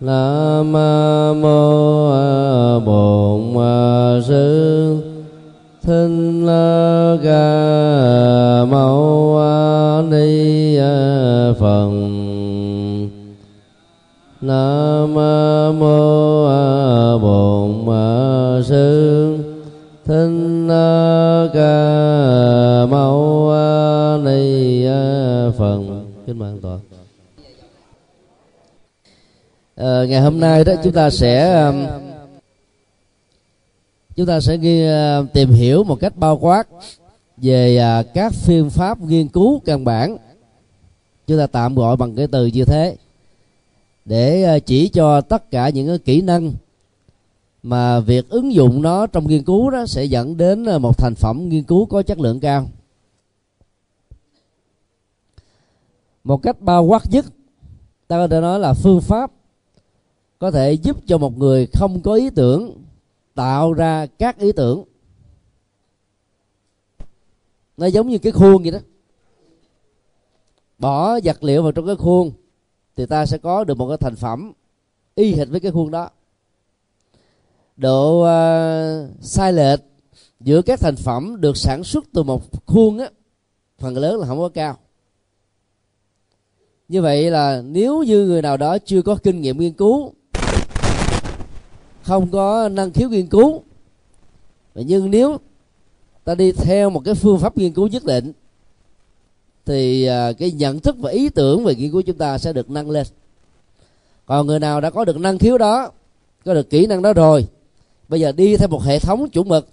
Nam mô Bổn Sư Thích Ca Mâu Ni Phật. Nam mô Bổn Sư Thích Ca Mâu Ni Phật. Kính mời an toàn. Ngày hôm nay đó chúng ta sẽ tìm hiểu một cách bao quát về các phương pháp nghiên cứu căn bản, chúng ta tạm gọi bằng cái từ như thế, để chỉ cho tất cả những cái kỹ năng mà việc ứng dụng nó trong nghiên cứu đó sẽ dẫn đến một thành phẩm nghiên cứu có chất lượng cao. Một cách bao quát nhất, ta có thể nói là phương pháp có thể giúp cho một người không có ý tưởng tạo ra các ý tưởng. Nó giống như cái khuôn vậy đó. Bỏ vật liệu vào trong cái khuôn thì ta sẽ có được một cái thành phẩm y hệt với cái khuôn đó. Độ sai lệch giữa các thành phẩm được sản xuất từ một khuôn á, phần lớn là không có cao. Như vậy là nếu như người nào đó chưa có kinh nghiệm nghiên cứu, không có năng khiếu nghiên cứu, nhưng nếu ta đi theo một cái phương pháp nghiên cứu nhất định thì cái nhận thức và ý tưởng về nghiên cứu chúng ta sẽ được nâng lên. Còn người nào đã có được năng khiếu đó, có được kỹ năng đó rồi, bây giờ đi theo một hệ thống chuẩn mực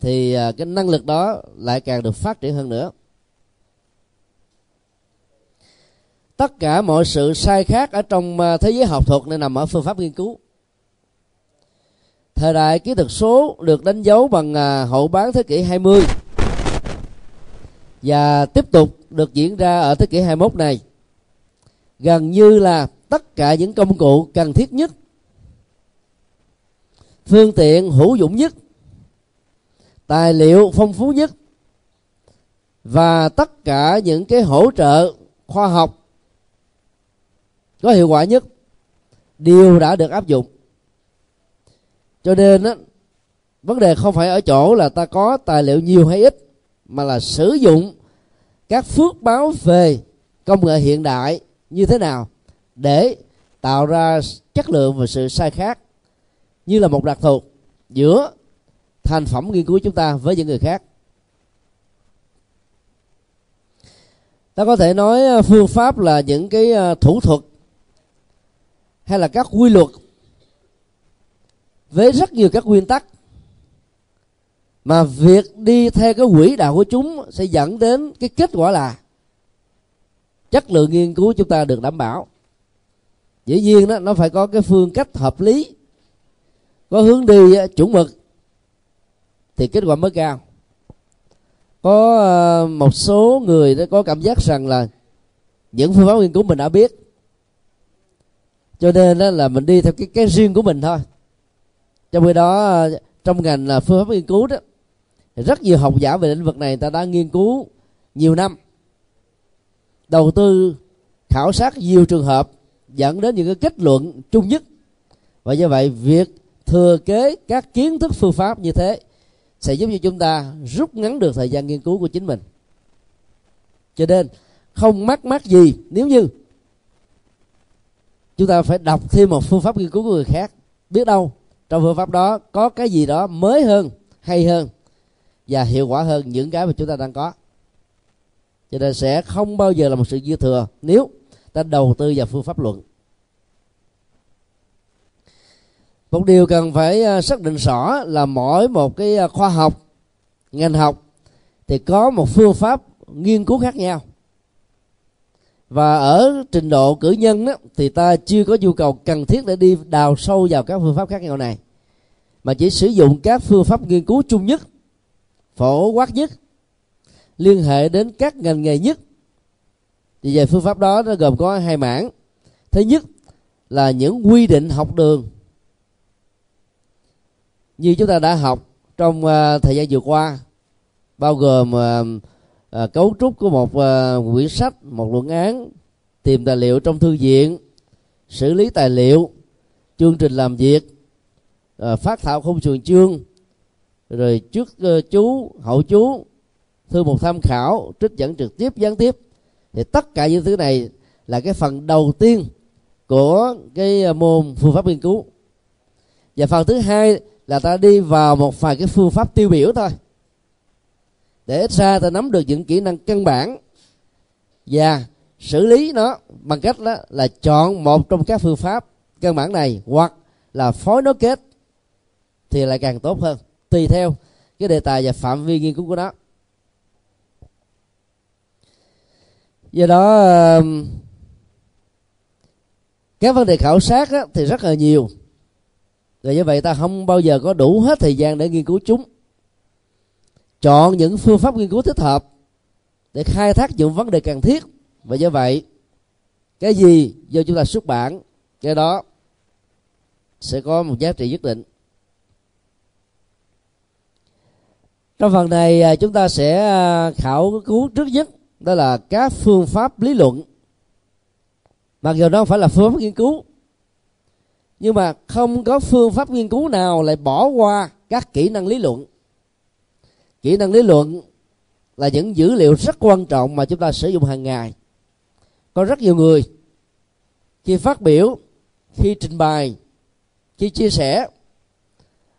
thì cái năng lực đó lại càng được phát triển hơn nữa. Tất cả mọi sự sai khác ở trong thế giới học thuật nên nằm ở phương pháp nghiên cứu. Thời đại kỹ thuật số được đánh dấu bằng hậu bán thế kỷ 20 và tiếp tục được diễn ra ở thế kỷ 21 này. Gần như là tất cả những công cụ cần thiết nhất, phương tiện hữu dụng nhất, tài liệu phong phú nhất và tất cả những cái hỗ trợ khoa học có hiệu quả nhất đều đã được áp dụng. Cho nên á, vấn đề không phải ở chỗ là ta có tài liệu nhiều hay ít, mà là sử dụng các phước báo về công nghệ hiện đại như thế nào để tạo ra chất lượng và sự sai khác như là một đặc thù giữa thành phẩm nghiên cứu chúng ta với những người khác. Ta có thể nói phương pháp là những cái thủ thuật hay là các quy luật với rất nhiều các nguyên tắc mà việc đi theo cái quỹ đạo của chúng sẽ dẫn đến cái kết quả là chất lượng nghiên cứu chúng ta được đảm bảo. Dĩ nhiên đó, nó phải có cái phương cách hợp lý, có hướng đi chuẩn mực thì kết quả mới cao. Có một số người đã có cảm giác rằng là những phương pháp nghiên cứu mình đã biết, cho nên là mình đi theo cái riêng của mình thôi. Trong khi đó, trong ngành là phương pháp nghiên cứu đó, rất nhiều học giả về lĩnh vực này ta đã nghiên cứu nhiều năm, đầu tư khảo sát nhiều trường hợp, dẫn đến những cái kết luận chung nhất. Và do vậy việc thừa kế các kiến thức phương pháp như thế sẽ giúp cho chúng ta rút ngắn được thời gian nghiên cứu của chính mình. Cho nên không mắc mắc gì nếu như chúng ta phải đọc thêm một phương pháp nghiên cứu của người khác. Biết đâu trong phương pháp đó có cái gì đó mới hơn, hay hơn và hiệu quả hơn những cái mà chúng ta đang có. Cho nên sẽ không bao giờ là một sự dư thừa nếu ta đầu tư vào phương pháp luận. Một điều cần phải xác định rõ là mỗi một cái khoa học, ngành học thì có một phương pháp nghiên cứu khác nhau. Và ở trình độ cử nhân đó, thì ta chưa có nhu cầu cần thiết để đi đào sâu vào các phương pháp khác nhau này, mà chỉ sử dụng các phương pháp nghiên cứu chung nhất, phổ quát nhất, liên hệ đến các ngành nghề nhất. Thì về phương pháp đó nó gồm có hai mảng. Thứ nhất là những quy định học đường như chúng ta đã học trong thời gian vừa qua, bao gồm cấu trúc của một quyển sách, một luận án, tìm tài liệu trong thư viện, xử lý tài liệu, chương trình làm việc, phát thảo khung sườn chương, rồi trước chú, hậu chú, thư mục tham khảo, trích dẫn trực tiếp, gián tiếp. Thì tất cả những thứ này là cái phần đầu tiên của cái môn phương pháp nghiên cứu. Và phần thứ hai là ta đi vào một vài cái phương pháp tiêu biểu thôi, để ít ra ta nắm được những kỹ năng căn bản và xử lý nó bằng cách đó là chọn một trong các phương pháp căn bản này, hoặc là phối nối kết thì lại càng tốt hơn, tùy theo cái đề tài và phạm vi nghiên cứu của nó. Do đó các vấn đề khảo sát thì rất là nhiều, và như vậy ta không bao giờ có đủ hết thời gian để nghiên cứu chúng. Chọn những phương pháp nghiên cứu thích hợp để khai thác những vấn đề cần thiết, và do vậy cái gì do chúng ta xuất bản, cái đó sẽ có một giá trị nhất định. Trong phần này chúng ta sẽ khảo cứu trước nhất đó là các phương pháp lý luận, mặc dù nó không phải là phương pháp nghiên cứu, nhưng mà không có phương pháp nghiên cứu nào lại bỏ qua các kỹ năng lý luận. Kỹ năng lý luận là những dữ liệu rất quan trọng mà chúng ta sử dụng hàng ngày. Có rất nhiều người khi phát biểu, khi trình bày, khi chia sẻ,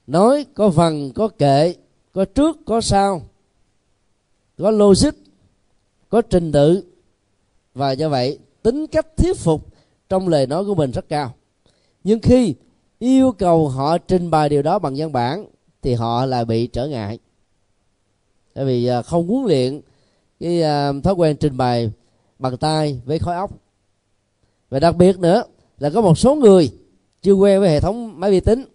nói có vần, có kệ, có trước, có sau, có logic, có trình tự, và do vậy tính cách thuyết phục trong lời nói của mình rất cao. Nhưng khi yêu cầu họ trình bày điều đó bằng văn bản thì họ lại bị trở ngại, bởi vì không huấn luyện cái thói quen trình bày bằng tay với khối óc. Và đặc biệt nữa là có một số người chưa quen với hệ thống máy vi tính,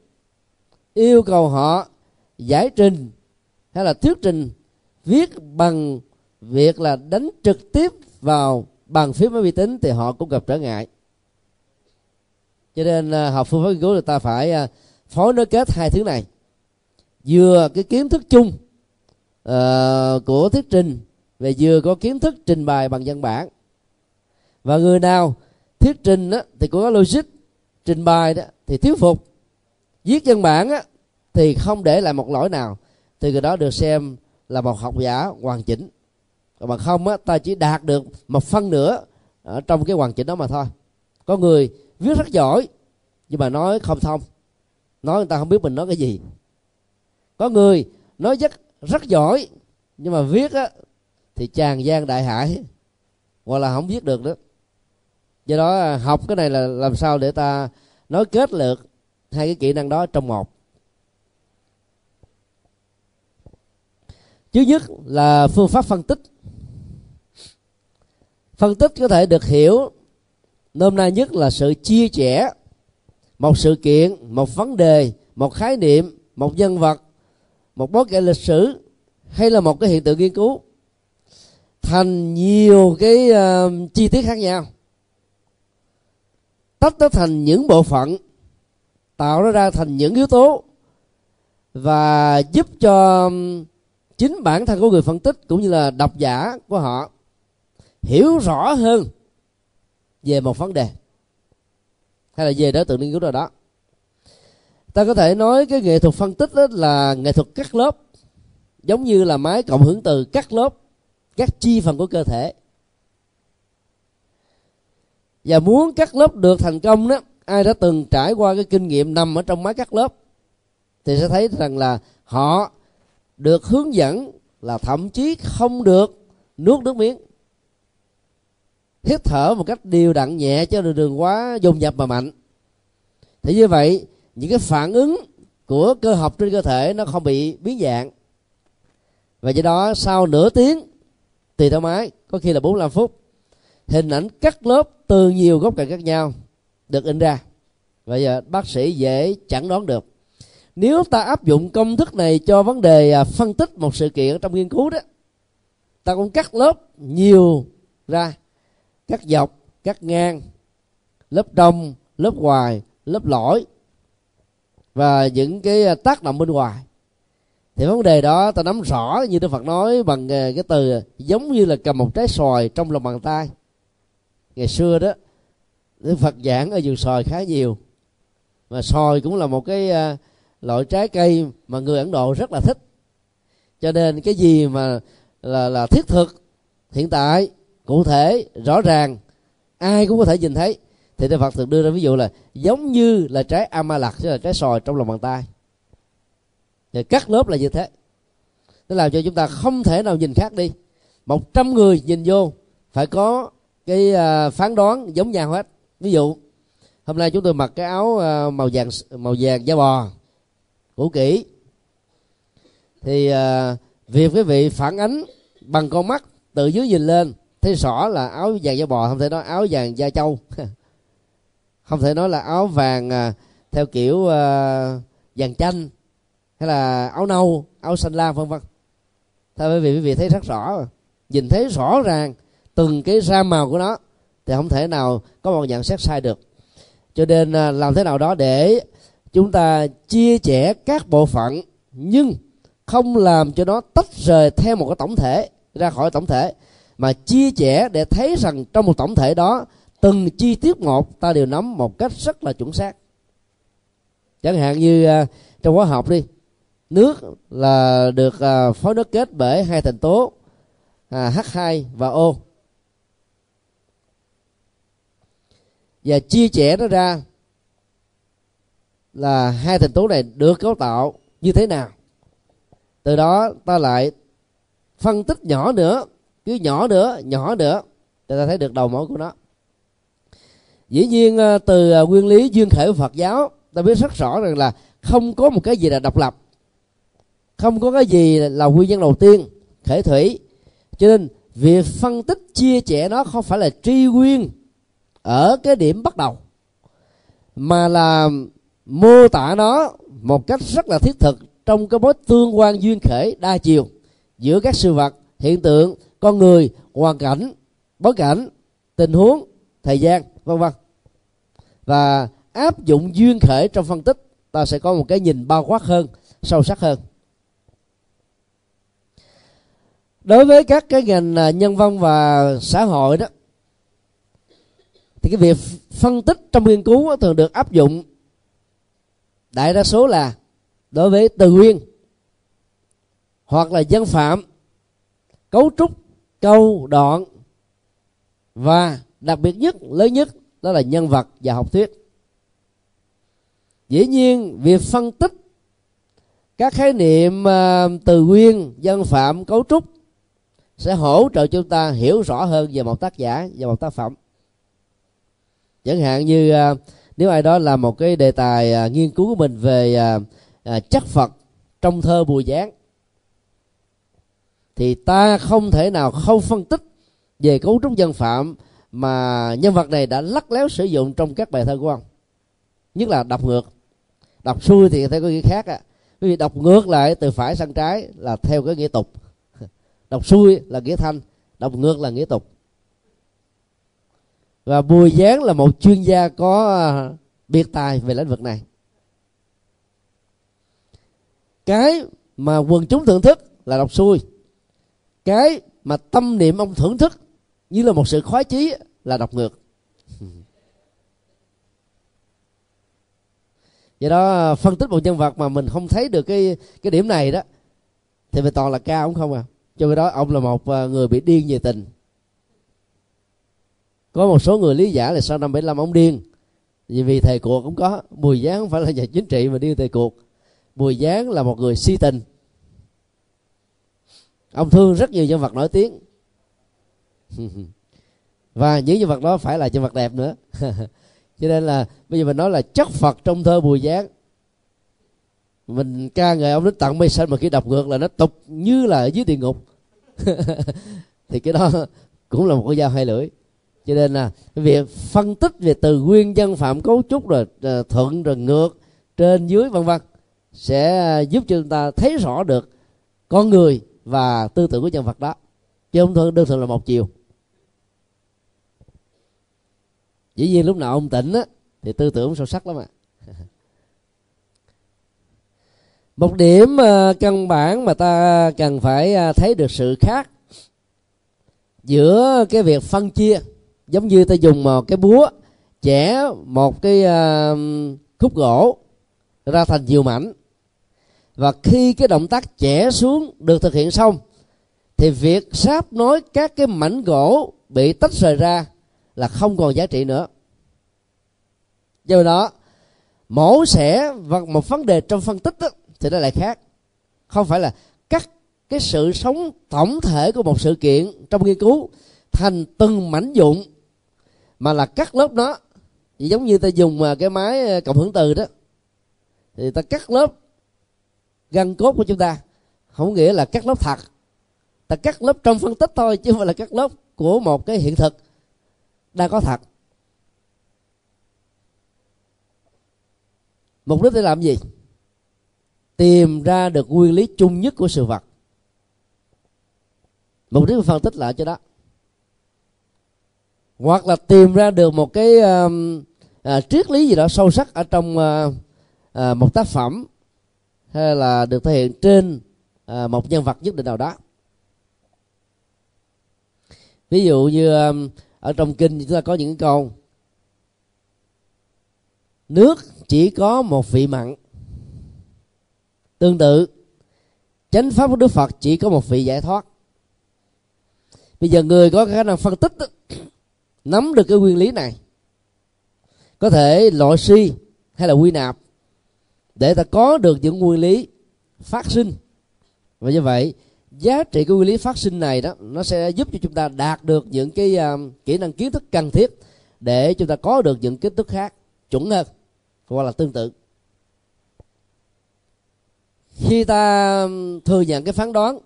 yêu cầu họ giải trình hay là thuyết trình viết bằng việc là đánh trực tiếp vào bàn phím máy vi tính thì họ cũng gặp trở ngại. Cho nên học phương pháp nghiên cứu, người ta phải phối nối kết hai thứ này, vừa cái kiến thức chung của thuyết trình, và vừa có kiến thức trình bày bằng văn bản. Và người nào thuyết trình thì có logic, trình bày thì thuyết phục, viết văn bản thì không để lại một lỗi nào, thì người đó được xem là một học giả hoàn chỉnh. Còn mà không ta chỉ đạt được một phần nữa ở trong cái hoàn chỉnh đó mà thôi. Có người viết rất giỏi nhưng mà nói không thông, nói người ta không biết mình nói cái gì. Có người nói rất giỏi nhưng mà viết thì tràn gian đại hải, hoặc là không viết được nữa. Do đó học cái này là làm sao để ta nói kết lược hai cái kỹ năng đó trong một. Thứ nhất là phương pháp phân tích. Phân tích có thể được hiểu nôm na nhất là sự chia sẻ một sự kiện, một vấn đề, một khái niệm, một nhân vật, một bối cảnh lịch sử hay là một cái hiện tượng nghiên cứu thành nhiều cái chi tiết khác nhau, tách nó thành những bộ phận, tạo nó ra thành những yếu tố, và giúp cho chính bản thân của người phân tích cũng như là độc giả của họ hiểu rõ hơn về một vấn đề hay là về đối tượng nghiên cứu nào đó. Ta có thể nói cái nghệ thuật phân tích đó là nghệ thuật cắt lớp, giống như là máy cộng hưởng từ cắt lớp các chi phần của cơ thể. Và muốn cắt lớp được thành công đó, ai đã từng trải qua cái kinh nghiệm nằm ở trong máy cắt lớp thì sẽ thấy rằng là họ được hướng dẫn là thậm chí không được nuốt nước miếng, hít thở một cách đều đặn nhẹ chứ đừng quá dồn dập mà mạnh. Thì như vậy những cái phản ứng của cơ học trên cơ thể nó không bị biến dạng. Và do đó sau nửa tiếng tùy theo máy, có khi là 45 phút, hình ảnh cắt lớp từ nhiều góc cạnh khác nhau được in ra. Bây giờ bác sĩ dễ chẩn đoán được. Nếu ta áp dụng công thức này cho vấn đề phân tích một sự kiện trong nghiên cứu đó, ta cũng cắt lớp nhiều ra, cắt dọc, cắt ngang, lớp trong, lớp ngoài, lớp lõi và những cái tác động bên ngoài, thì vấn đề đó ta nắm rõ như Đức Phật nói bằng cái từ giống như là cầm một trái xoài trong lòng bàn tay. Ngày xưa đó Đức Phật giảng ở vườn xoài khá nhiều, mà xoài cũng là một cái loại trái cây mà người Ấn Độ rất là thích. Cho nên cái gì mà là thiết thực, hiện tại, cụ thể, rõ ràng, ai cũng có thể nhìn thấy, thì Đức Phật thường đưa ra ví dụ là giống như là trái amalak, tức là trái xoài trong lòng bàn tay. Thì cắt lớp là như thế. Nó làm cho chúng ta không thể nào nhìn khác đi. 100 người nhìn vô phải có cái phán đoán giống nhau hết. Ví dụ hôm nay chúng tôi mặc cái áo màu vàng da bò cũ kỹ, thì việc quý vị phản ánh bằng con mắt từ dưới nhìn lên thấy rõ là áo vàng da bò, không thể nói áo vàng da trâu không thể nói là áo vàng theo kiểu vàng chanh hay là áo nâu, áo xanh lam vân vân. Thôi bởi vì quý vị thấy rất rõ rồi, nhìn thấy rõ ràng từng cái ra màu của nó thì không thể nào có một nhận xét sai được. Cho nên làm thế nào đó để chúng ta chia sẻ các bộ phận nhưng không làm cho nó tách rời theo một cái tổng thể, ra khỏi tổng thể, mà chia sẻ để thấy rằng trong một tổng thể đó từng chi tiết một ta đều nắm một cách rất là chuẩn xác. Chẳng hạn như trong hóa học đi, nước là được phối nước kết bởi hai thành tố H2 và O, và chia sẻ nó ra là hai thành tố này được cấu tạo như thế nào. Từ đó ta lại phân tích nhỏ nữa, cứ nhỏ nữa để ta thấy được đầu mối của nó. Dĩ nhiên từ nguyên lý duyên khởi của Phật giáo ta biết rất rõ rằng là không có một cái gì là độc lập, không có cái gì là nguyên nhân đầu tiên khởi thủy. Cho nên việc phân tích chia sẻ nó không phải là tri nguyên ở cái điểm bắt đầu, mà là mô tả nó một cách rất là thiết thực trong cái mối tương quan duyên khởi đa chiều giữa các sự vật, hiện tượng, con người, hoàn cảnh, bối cảnh, tình huống, thời gian, vân vân. Và áp dụng duyên khởi trong phân tích, ta sẽ có một cái nhìn bao quát hơn, sâu sắc hơn. Đối với các cái ngành nhân văn và xã hội đó, thì cái việc phân tích trong nghiên cứu thường được áp dụng đại đa số là đối với từ nguyên hoặc là dân phạm, cấu trúc, câu, đoạn, và đặc biệt nhất, lớn nhất đó là nhân vật và học thuyết. Dĩ nhiên việc phân tích các khái niệm từ nguyên, dân phạm, cấu trúc sẽ hỗ trợ chúng ta hiểu rõ hơn về một tác giả và một tác phẩm. Chẳng hạn như nếu ai đó làm một cái đề tài nghiên cứu của mình về chất Phật trong thơ Bùi Giáng, thì ta không thể nào không phân tích về cấu trúc dân phạm mà nhân vật này đã lắt léo sử dụng trong các bài thơ của ông. Nhất là đọc ngược, đọc xuôi thì theo cái nghĩa khác à. Bởi vì đọc ngược lại từ phải sang trái là theo cái nghĩa tục, đọc xuôi là nghĩa thanh, đọc ngược là nghĩa tục. Và Bùi Giáng là một chuyên gia có biệt tài về lĩnh vực này. Cái mà quần chúng thưởng thức là đọc xuôi, cái mà tâm niệm ông thưởng thức như là một sự khoái chí là đọc ngược. Vậy đó, phân tích một nhân vật mà mình không thấy được cái điểm này đó thì mình toàn là cao, ông không à. Cho nên đó ông là một người bị điên về tình. Có một số người lý giả là sau năm 75 ông điên vì thời cuộc cũng có. Bùi Giáng không phải là nhà chính trị mà điên thời cuộc. Bùi Giáng là một người si tình. Ông thương rất nhiều nhân vật nổi tiếng và những nhân vật đó phải là nhân vật đẹp nữa. Cho nên là bây giờ mình nói là chất Phật trong thơ Bùi Giáng, mình ca ngợi ông đến tận Mây Sơn, mà khi đọc ngược là nó tục như là ở dưới địa ngục thì cái đó cũng là một con dao hai lưỡi. Cho nên là việc phân tích về từ nguyên, dân phạm, cấu trúc, rồi thuận, rồi ngược, trên dưới vân vân sẽ giúp cho chúng ta thấy rõ được con người và tư tưởng của nhân vật đó, chứ không đơn thuần là một chiều. Dĩ nhiên lúc nào ông tỉnh á, thì tư tưởng sâu sắc lắm ạ. Một điểm căn bản mà ta cần phải thấy được sự khác giữa cái việc phân chia, giống như ta dùng một cái búa chẻ một cái khúc gỗ ra thành nhiều mảnh, và khi cái động tác chẻ xuống được thực hiện xong thì việc sáp nối các cái mảnh gỗ bị tách rời ra là không còn giá trị nữa. Do đó mổ xẻ và một vấn đề trong phân tích đó, thì nó lại khác. Không phải là cắt cái sự sống tổng thể của một sự kiện trong nghiên cứu thành từng mảnh vụn, mà là cắt lớp nó, giống như ta dùng cái máy cộng hưởng từ đó, thì ta cắt lớp gân cốt của chúng ta, không nghĩa là cắt lớp thật. Ta cắt lớp trong phân tích thôi, chứ không phải là cắt lớp của một cái hiện thực đang có thật. Mục đích để làm gì? Tìm ra được nguyên lý chung nhất của sự vật. Mục đích phân tích lại cho đó, hoặc là tìm ra được một cái triết lý gì đó sâu sắc ở trong một tác phẩm, hay là được thể hiện trên một nhân vật nhất định nào đó. Ví dụ như ở trong kinh chúng ta có những câu: nước chỉ có một vị mặn. Tương tự, chánh pháp của Đức Phật chỉ có một vị giải thoát. Bây giờ người có khả năng phân tích, nắm được cái nguyên lý này, có thể loại suy hay là quy nạp để ta có được những nguyên lý phát sinh. Và như vậy, giá trị của nguyên lý phát sinh này đó, nó sẽ giúp cho chúng ta đạt được những cái kỹ năng kiến thức cần thiết để chúng ta có được những kiến thức khác chuẩn hơn hoặc là tương tự. Khi ta thừa nhận cái phán đoán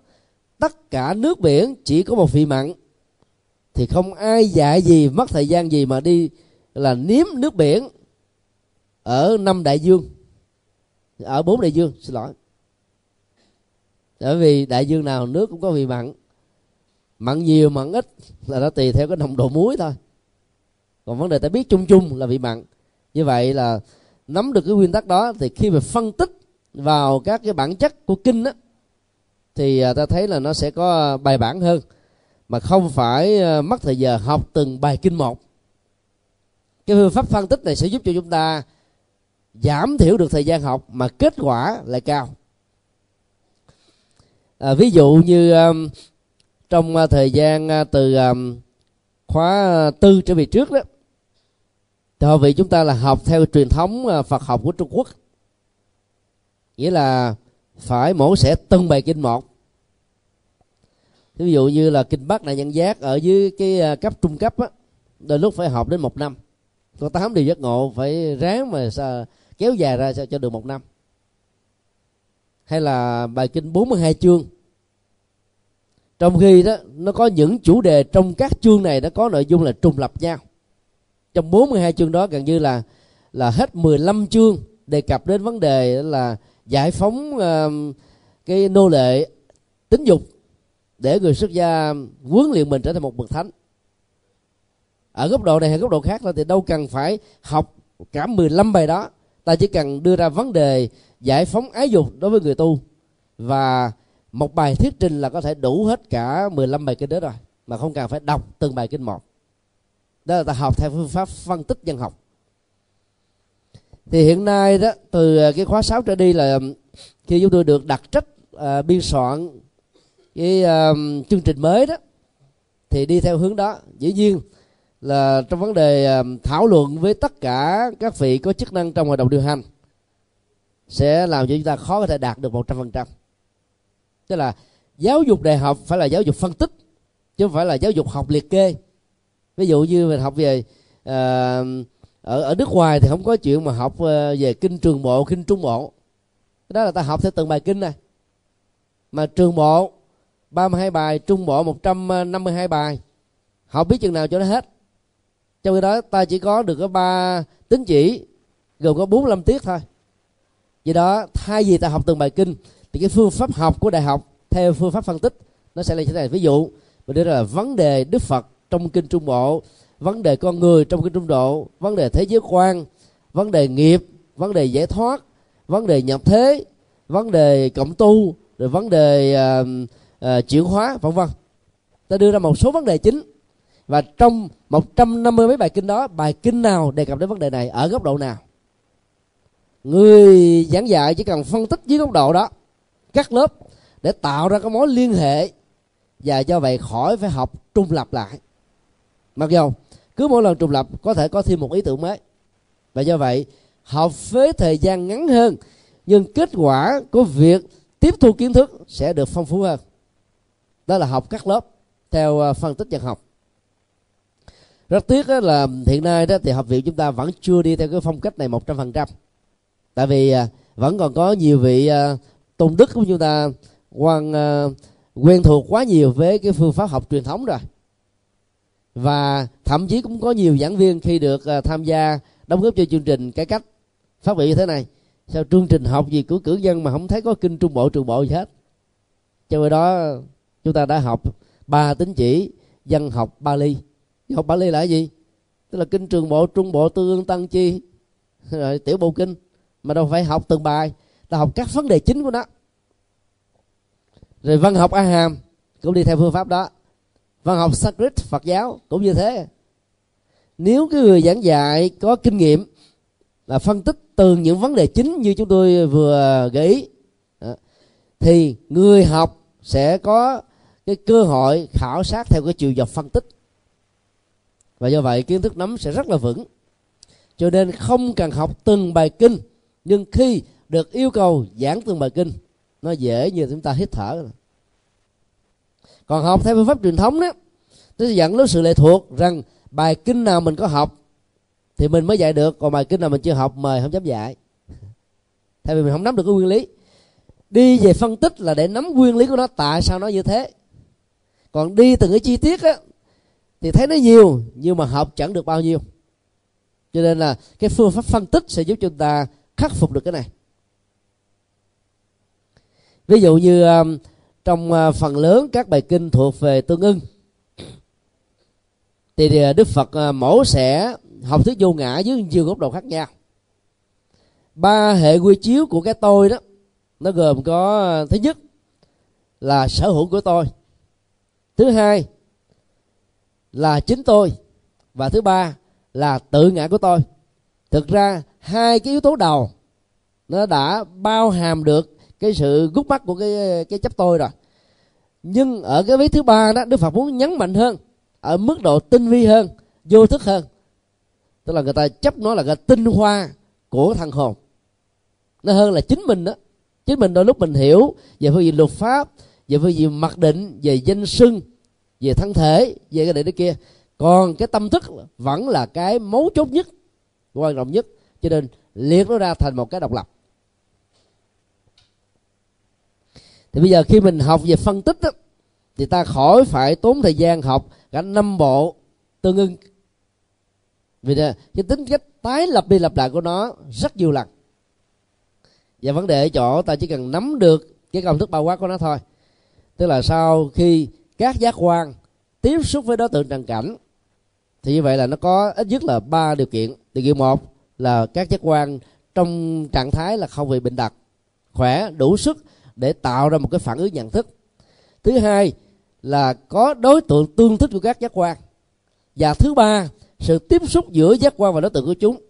tất cả nước biển chỉ có một vị mặn, thì không ai dạy gì, mất thời gian gì mà đi là nếm nước biển ở bốn đại dương, xin lỗi. Bởi vì đại dương nào nước cũng có vị mặn, mặn nhiều mặn ít là nó tùy theo cái nồng độ muối thôi. Còn vấn đề ta biết chung chung là vị mặn. Như vậy là nắm được cái nguyên tắc đó, thì khi mà phân tích vào các cái bản chất của kinh á, thì ta thấy là nó sẽ có bài bản hơn, mà không phải mất thời giờ học từng bài kinh một. Cái phương pháp phân tích này sẽ giúp cho chúng ta giảm thiểu được thời gian học mà kết quả lại cao. Ví dụ như trong thời gian từ khóa 4 trở về trước đó, thì vì chúng ta là học theo truyền thống Phật học của Trung Quốc, nghĩa là phải mổ xẻ từng bài kinh một. Ví dụ như là kinh Bát Đại Nhân Giác ở dưới cái cấp trung cấp á, đôi lúc phải học đến 1 năm. Có 8 điều giác ngộ phải ráng mà kéo dài ra cho được 1 năm. Hay là bài kinh 42 chương. Trong khi đó nó có những chủ đề trong các chương này nó có nội dung là trùng lập nhau. Trong 42 chương đó gần như là hết 15 chương đề cập đến vấn đề là giải phóng cái nô lệ tính dục để người xuất gia huấn luyện mình trở thành một bậc thánh. Ở góc độ này hay góc độ khác thì đâu cần phải học cả 15 bài đó. Ta chỉ cần đưa ra vấn đề giải phóng ái dục đối với người tu, và một bài thuyết trình là có thể đủ hết cả 15 bài kinh đó rồi, mà không cần phải đọc từng bài kinh một. Đó là ta học theo phương pháp phân tích dân học. Thì hiện nay đó, từ cái khóa 6 trở đi là khi chúng tôi được đặt trách biên soạn cái chương trình mới đó, thì đi theo hướng đó. Dĩ nhiên là trong vấn đề thảo luận với tất cả các vị có chức năng trong hội đồng điều hành sẽ làm cho chúng ta khó có thể đạt được 100%. Tức là giáo dục đại học phải là giáo dục phân tích, chứ không phải là giáo dục học liệt kê. Ví dụ như mình học về ở nước ngoài thì không có chuyện mà học về kinh Trường Bộ, kinh Trung Bộ. Đó là ta học theo từng bài kinh này. Mà Trường Bộ 32 bài, Trung Bộ 152 bài, họ biết chừng nào cho nó hết. Trong khi đó ta chỉ có được có 3 tín chỉ, gồm có 45 tiết thôi. Vì đó thay vì ta học từng bài kinh, thì cái phương pháp học của đại học theo phương pháp phân tích nó sẽ là như thế này. Ví dụ mình đưa ra là vấn đề Đức Phật trong kinh Trung Bộ, vấn đề con người trong kinh Trung Độ, vấn đề thế giới quan, vấn đề nghiệp, vấn đề giải thoát, vấn đề nhập thế, vấn đề cộng tu, rồi vấn đề chuyển hóa, vân vân. Ta đưa ra một số vấn đề chính Và trong 150 mấy bài kinh đó, bài kinh nào đề cập đến vấn đề này, ở góc độ nào? Người giảng dạy chỉ cần phân tích dưới góc độ đó các lớp để tạo ra cái mối liên hệ, và do vậy khỏi phải học trùng lặp lại. Mặc dù cứ mỗi lần trùng lặp có thể có thêm một ý tưởng mới, và do vậy học với thời gian ngắn hơn, nhưng kết quả của việc tiếp thu kiến thức sẽ được phong phú hơn. Đó là học các lớp theo phân tích dân học. Rất tiếc là hiện nay đó thì học viện chúng ta vẫn chưa đi theo cái phong cách này 100%. Tại vì vẫn còn có nhiều vị tôn đức của chúng ta quen thuộc quá nhiều với cái phương pháp học truyền thống rồi. Và thậm chí cũng có nhiều giảng viên khi được tham gia đóng góp cho chương trình cải cách phát biểu như thế này: sao chương trình học gì của cử nhân mà không thấy có kinh Trung Bộ, Trường Bộ gì hết. Cho nên đó chúng ta đã học 3 tín chỉ, dân học Pali. Học Pali là cái gì? Tức là kinh Trường Bộ, Trung Bộ, Tương Ưng, Tăng Chi, rồi tiểu bộ kinh, mà đâu phải học từng bài, là học các vấn đề chính của nó. Rồi văn học A Hàm cũng đi theo phương pháp đó. Văn học Sanskrit Phật giáo cũng như thế. Nếu cái người giảng dạy có kinh nghiệm là phân tích từ những vấn đề chính như chúng tôi vừa gợi ý, thì người học sẽ có cái cơ hội khảo sát theo cái chiều dọc phân tích, và do vậy kiến thức nắm sẽ rất là vững. Cho nên không cần học từng bài kinh, nhưng khi được yêu cầu giảng từng bài kinh, nó dễ như chúng ta hít thở. Còn học theo phương pháp truyền thống đó, nó sẽ dẫn đến sự lệ thuộc rằng bài kinh nào mình có học thì mình mới dạy được, còn bài kinh nào mình chưa học mời không dám dạy, tại vì mình không nắm được cái nguyên lý. Đi về phân tích là để nắm nguyên lý của nó, tại sao nó như thế. Còn đi từng cái chi tiết á thì thấy nó nhiều nhưng mà học chẳng được bao nhiêu. Cho nên là cái phương pháp phân tích sẽ giúp chúng ta khắc phục được cái này. Ví dụ như trong phần lớn các bài kinh thuộc về Tương Ưng thì Đức Phật mổ xẻ học thuyết vô ngã với nhiều góc độ khác nhau. 3 hệ quy chiếu của cái tôi đó, nó gồm có: thứ nhất là sở hữu của tôi, thứ hai là chính tôi, và thứ ba là tự ngã của tôi. Thực ra hai cái yếu tố đầu nó đã bao hàm được cái sự gút mắt của cái chấp tôi rồi, nhưng ở cái vế thứ ba đó Đức Phật muốn nhấn mạnh hơn, ở mức độ tinh vi hơn, vô thức hơn. Tức là người ta chấp nó là cái tinh hoa của thằng hồn, nó hơn là chính mình đó. Chính mình đôi lúc mình hiểu về phương diện luật pháp, về phương diện mặc định, về danh xưng, về thân thể, về cái này cái kia. Còn cái tâm thức vẫn là cái mấu chốt nhất, quan trọng nhất, cho nên liệt nó ra thành một cái độc lập. Thì bây giờ khi mình học về phân tích đó, thì ta khỏi phải tốn thời gian học cả 5 bộ Tương Ưng, vì cái tính cách tái lập đi lập lại của nó rất nhiều lần. Và vấn đề ở chỗ ta chỉ cần nắm được cái công thức bao quát của nó thôi. Tức là sau khi các giác quan tiếp xúc với đối tượng trần cảnh, thì như vậy là nó có ít nhất là 3 điều kiện. Điều kiện 1 là các giác quan trong trạng thái là không bị bệnh tật, khỏe, đủ sức để tạo ra một cái phản ứng nhận thức. Thứ hai là có đối tượng tương thích của các giác quan. Và thứ ba, sự tiếp xúc giữa giác quan và đối tượng của chúng.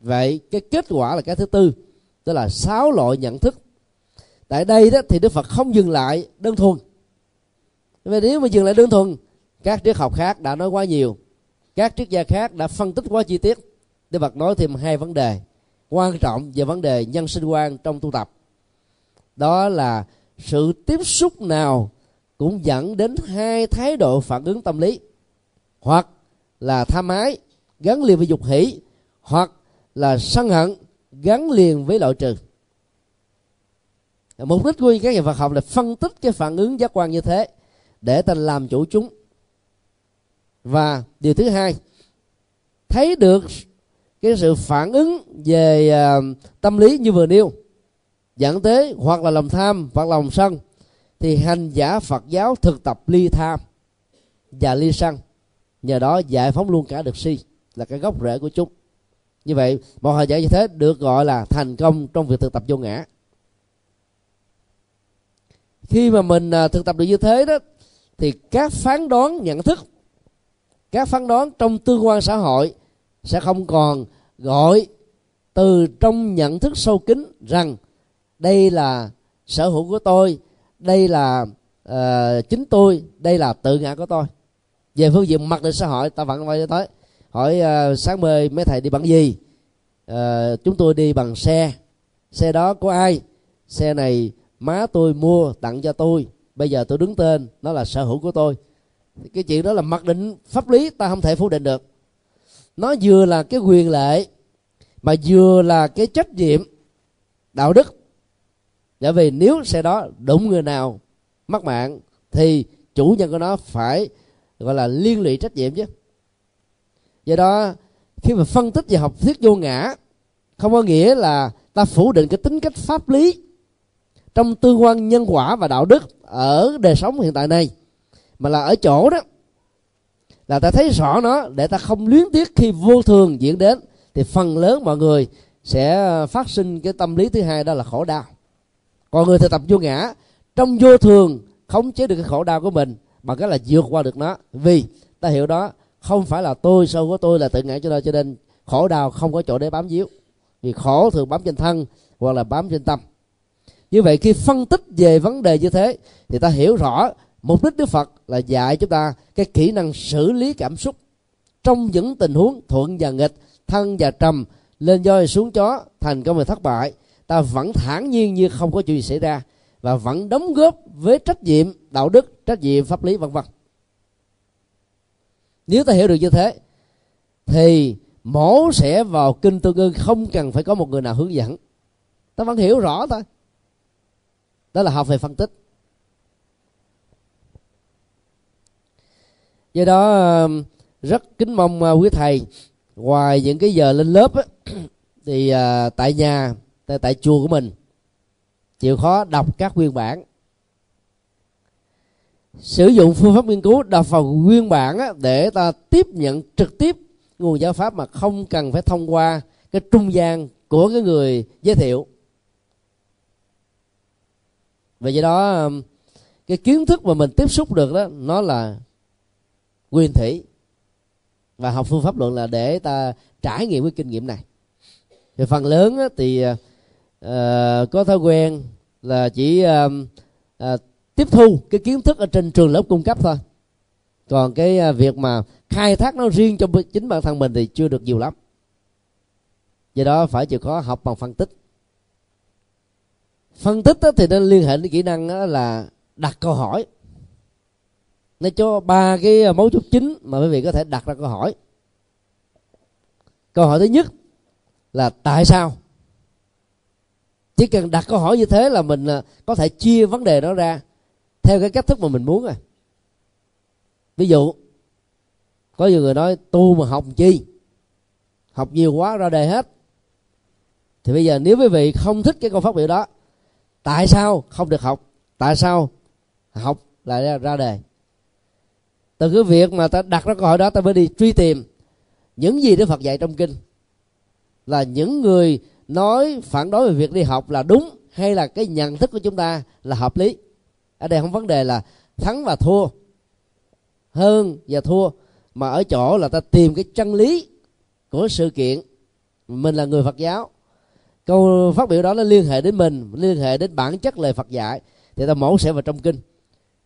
Vậy cái kết quả là cái thứ tư, tức là 6 loại nhận thức. Tại đây đó thì Đức Phật không dừng lại đơn thuần. Vì nếu mà dừng lại đơn thuần, các triết học khác đã nói quá nhiều, các triết gia khác đã phân tích quá chi tiết. Đức Phật nói thêm 2 vấn đề quan trọng về vấn đề nhân sinh quan trong tu tập. Đó là sự tiếp xúc nào cũng dẫn đến 2 thái độ phản ứng tâm lý, hoặc là tham ái gắn liền với dục hỷ, hoặc là sân hận gắn liền với loại trừ. Mục đích của các nhà Phật học là phân tích cái phản ứng giác quan như thế để ta làm chủ chúng. Và điều thứ hai, thấy được cái sự phản ứng về tâm lý như vừa nêu dẫn tới hoặc là lòng tham hoặc lòng sân, thì hành giả Phật giáo thực tập ly tham và ly sân, nhờ đó giải phóng luôn cả được si là cái gốc rễ của chúng. Như vậy một hành giả như thế được gọi là thành công trong việc thực tập vô ngã. Khi mà mình thực tập được như thế đó, thì các phán đoán nhận thức các phán đoán trong tương quan xã hội sẽ không còn gọi từ trong nhận thức sâu kín rằng đây là sở hữu của tôi, đây là chính tôi, đây là tự ngã của tôi. Về phương diện mặt đời xã hội, ta vẫn phải tới hỏi sáng mê mấy thầy đi bằng gì? Chúng tôi đi bằng xe. Xe đó của ai? Xe này má tôi mua tặng cho tôi, bây giờ tôi đứng tên, nó là sở hữu của tôi. Cái chuyện đó là mặc định pháp lý, ta không thể phủ định được. Nó vừa là cái quyền lợi mà vừa là cái trách nhiệm đạo đức. Bởi vì nếu xe đó đụng người nào mắc mạng thì chủ nhân của nó phải gọi là liên lụy trách nhiệm chứ. Do đó khi mà phân tích về học thuyết vô ngã, không có nghĩa là ta phủ định cái tính cách pháp lý trong tương quan nhân quả và đạo đức ở đời sống hiện tại này, mà là ở chỗ đó là ta thấy rõ nó để ta không luyến tiếc khi vô thường diễn đến. Thì phần lớn mọi người sẽ phát sinh cái tâm lý thứ hai, đó là khổ đau. Còn người thực tập vô ngã, trong vô thường khống chế được cái khổ đau của mình, mà cái là vượt qua được nó. Vì ta hiểu đó không phải là tôi, sâu của tôi là tự ngã, cho nên khổ đau không có chỗ để bám víu. Vì khổ thường bám trên thân hoặc là bám trên tâm. Như vậy khi phân tích về vấn đề như thế thì ta hiểu rõ mục đích Đức Phật là dạy chúng ta cái kỹ năng xử lý cảm xúc trong những tình huống thuận và nghịch, thân và trầm, lên voi xuống chó, thành công và thất bại. Ta vẫn thản nhiên như không có chuyện gì xảy ra và vẫn đóng góp với trách nhiệm đạo đức, trách nhiệm pháp lý, v.v. Nếu ta hiểu được như thế thì mổ sẽ vào kinh Tương Ưng không cần phải có một người nào hướng dẫn, ta vẫn hiểu rõ thôi. Đó là học về phân tích. Do đó rất kính mong quý thầy, ngoài những cái giờ lên lớp thì tại nhà, tại chùa của mình, chịu khó đọc các nguyên bản, sử dụng phương pháp nghiên cứu đọc vào nguyên bản để ta tiếp nhận trực tiếp nguồn giáo pháp mà không cần phải thông qua cái trung gian của cái người giới thiệu. Vì vậy đó cái kiến thức mà mình tiếp xúc được đó, nó là nguyên thủy, và học phương pháp luận là để ta trải nghiệm với kinh nghiệm này. Thì phần lớn thì có thói quen là chỉ tiếp thu cái kiến thức ở trên trường lớp cung cấp thôi, còn cái việc mà khai thác nó riêng cho chính bản thân mình thì chưa được nhiều lắm. Do đó phải chịu khó học bằng phân tích. Phân tích thì nên liên hệ với kỹ năng là đặt câu hỏi. Nó cho ba cái mấu chốt chính mà quý vị có thể đặt ra câu hỏi. Câu hỏi thứ nhất là tại sao? Chỉ cần đặt câu hỏi như thế là mình có thể chia vấn đề đó ra theo cái cách thức mà mình muốn. Ví dụ có nhiều người nói tu mà học chi, học nhiều quá ra đề hết. Thì bây giờ nếu quý vị không thích cái câu phát biểu đó, tại sao không được học, tại sao học lại ra đề? Từ cái việc mà ta đặt ra câu hỏi đó, ta mới đi truy tìm những gì Đức Phật dạy trong kinh. Là những người nói phản đối về việc đi học là đúng, hay là cái nhận thức của chúng ta là hợp lý. Ở đây không vấn đề là thắng và thua, hơn và thua, mà ở chỗ là ta tìm cái chân lý của sự kiện. Mình là người Phật giáo, câu phát biểu đó nó liên hệ đến mình, liên hệ đến bản chất lời Phật dạy, thì ta mổ sẽ vào trong kinh.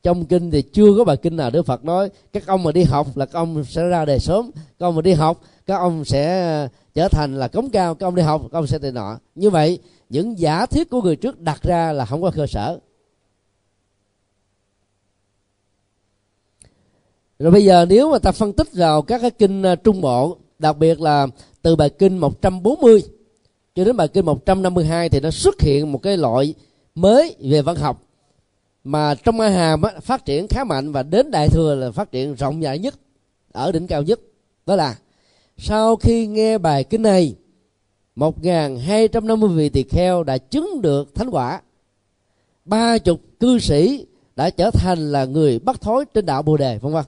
Trong kinh thì chưa có bài kinh nào Đức Phật nói các ông mà đi học là các ông sẽ ra đề sớm, các ông mà đi học các ông sẽ trở thành là cống cao, các ông đi học các ông sẽ tệ nọ. Như vậy những giả thiết của người trước đặt ra là không có cơ sở. Rồi bây giờ nếu mà ta phân tích vào các cái kinh Trung Bộ, đặc biệt là từ bài kinh 140 cho đến bài kinh 152, thì nó xuất hiện một cái loại mới về văn học mà trong A Hàm phát triển khá mạnh, và đến Đại Thừa là phát triển rộng rãi nhất, ở đỉnh cao nhất. Đó là sau khi nghe bài kinh này, 1.250 vị tỳ kheo đã chứng được thánh quả, 30 cư sĩ đã trở thành là người bất thối trên đạo Bồ Đề, vân vân.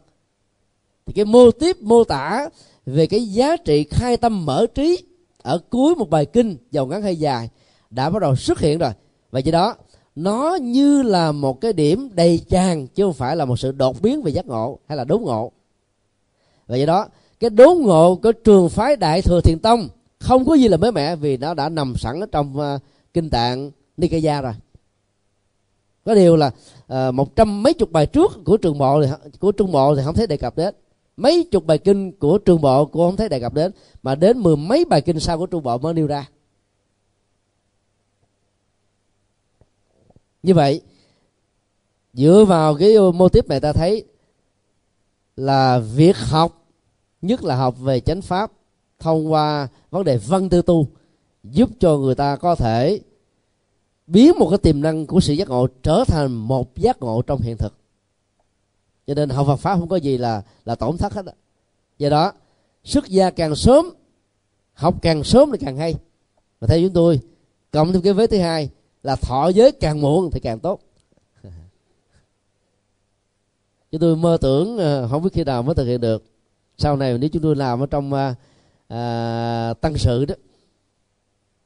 Thì cái mô tiếp mô tả về cái giá trị khai tâm mở trí ở cuối một bài kinh, giàu ngắn hay dài, đã bắt đầu xuất hiện rồi. Và do đó nó như là một cái điểm đầy tràn, chứ không phải là một sự đột biến về giác ngộ hay là đốn ngộ. Và do đó cái đốn ngộ của trường phái Đại Thừa Thiền Tông không có gì là mới mẻ, vì nó đã nằm sẵn ở trong kinh tạng Nikaya rồi. Có điều là 100 mấy chục bài trước của trường bộ, của Trung Bộ thì không thấy đề cập đến, mấy chục bài kinh của Trường Bộ cũng không thấy đề cập đến, mà đến 10 mấy bài kinh sau của Trung Bộ mới nêu ra. Như vậy dựa vào cái mô típ này ta thấy là việc học, nhất là học về chánh pháp thông qua vấn đề văn tư tu, giúp cho người ta có thể biến một cái tiềm năng của sự giác ngộ trở thành một giác ngộ trong hiện thực. Cho nên học Phật pháp không có gì là tổn thất hết. Do đó xuất gia càng sớm, học càng sớm thì càng hay. Và theo chúng tôi, cộng thêm cái vế thứ hai là thọ giới càng muộn thì càng tốt. Chúng tôi mơ tưởng không biết khi nào mới thực hiện được. Sau này nếu chúng tôi làm ở trong tăng sự đó,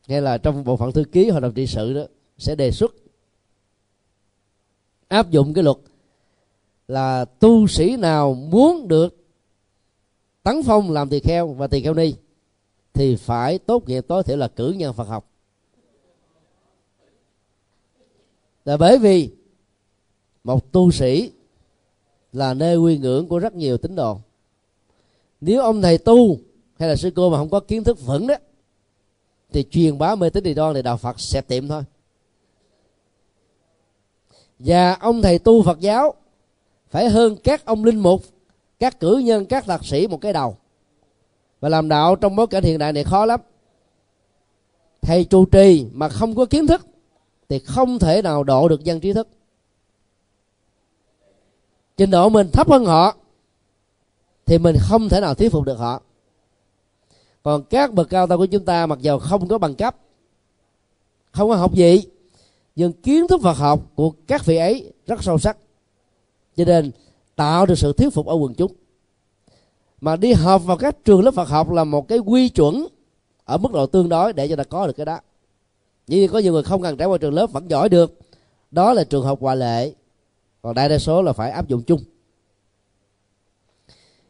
hay là trong bộ phận thư ký hội đồng trị sự đó, sẽ đề xuất áp dụng cái luật là tu sĩ nào muốn được tấn phong làm tỳ kheo và tỳ kheo ni thì phải tốt nghiệp tối thiểu là cử nhân Phật học. Là bởi vì một tu sĩ là nơi quy ngưỡng của rất nhiều tín đồ. Nếu ông thầy tu hay là sư cô mà không có kiến thức vững đó, thì truyền bá mê tín dị đoan thì đạo Phật sẽ tiệm thôi. Và ông thầy tu Phật giáo phải hơn các ông linh mục, các cử nhân, các lạc sĩ một cái đầu. Và làm đạo trong bối cảnh hiện đại này khó lắm. Thầy trụ trì mà không có kiến thức thì không thể nào độ được dân trí thức. Trình độ mình thấp hơn họ thì mình không thể nào thuyết phục được họ. Còn các bậc cao tăng của chúng ta mặc dù không có bằng cấp, không có học gì, nhưng kiến thức Phật học của các vị ấy rất sâu sắc, cho nên tạo được sự thuyết phục ở quần chúng. Mà đi học vào các trường lớp Phật học là một cái quy chuẩn ở mức độ tương đối để cho ta có được cái đó. Nhưng có nhiều người không cần trải qua trường lớp vẫn giỏi được, đó là trường học ngoại lệ. Còn đại đa số là phải áp dụng chung.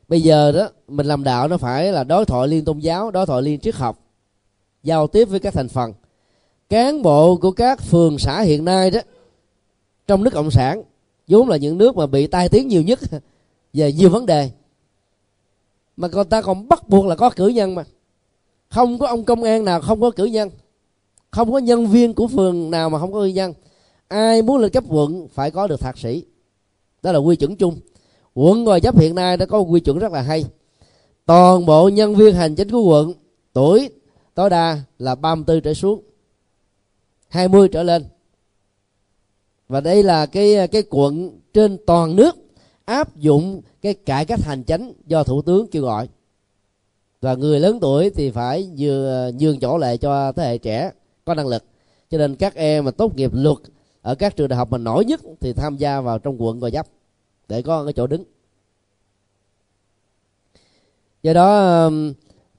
Bây giờ đó, mình làm đạo nó phải là đối thoại liên tôn giáo, đối thoại liên triết học, giao tiếp với các thành phần. Cán bộ của các phường xã hiện nay đó, trong nước Cộng sản vốn là những nước mà bị tai tiếng nhiều nhất về nhiều vấn đề, mà người ta còn bắt buộc là có cử nhân. Mà không có ông công an nào không có cử nhân, không có nhân viên của phường nào mà không có cử nhân. Ai muốn lên cấp quận phải có được thạc sĩ. Đó là quy chuẩn chung. Quận Gò Vấp hiện nay đã có quy chuẩn rất là hay. Toàn bộ nhân viên hành chính của quận tuổi tối đa là 34 trở xuống, 20 trở lên. Và đây là cái quận trên toàn nước áp dụng cái cải cách hành chánh do thủ tướng kêu gọi. Và người lớn tuổi thì phải nhường chỗ lại cho thế hệ trẻ có năng lực. Cho nên các em mà tốt nghiệp luật ở các trường đại học mà nổi nhất thì tham gia vào trong quận Gò Vấp để có cái chỗ đứng. Do đó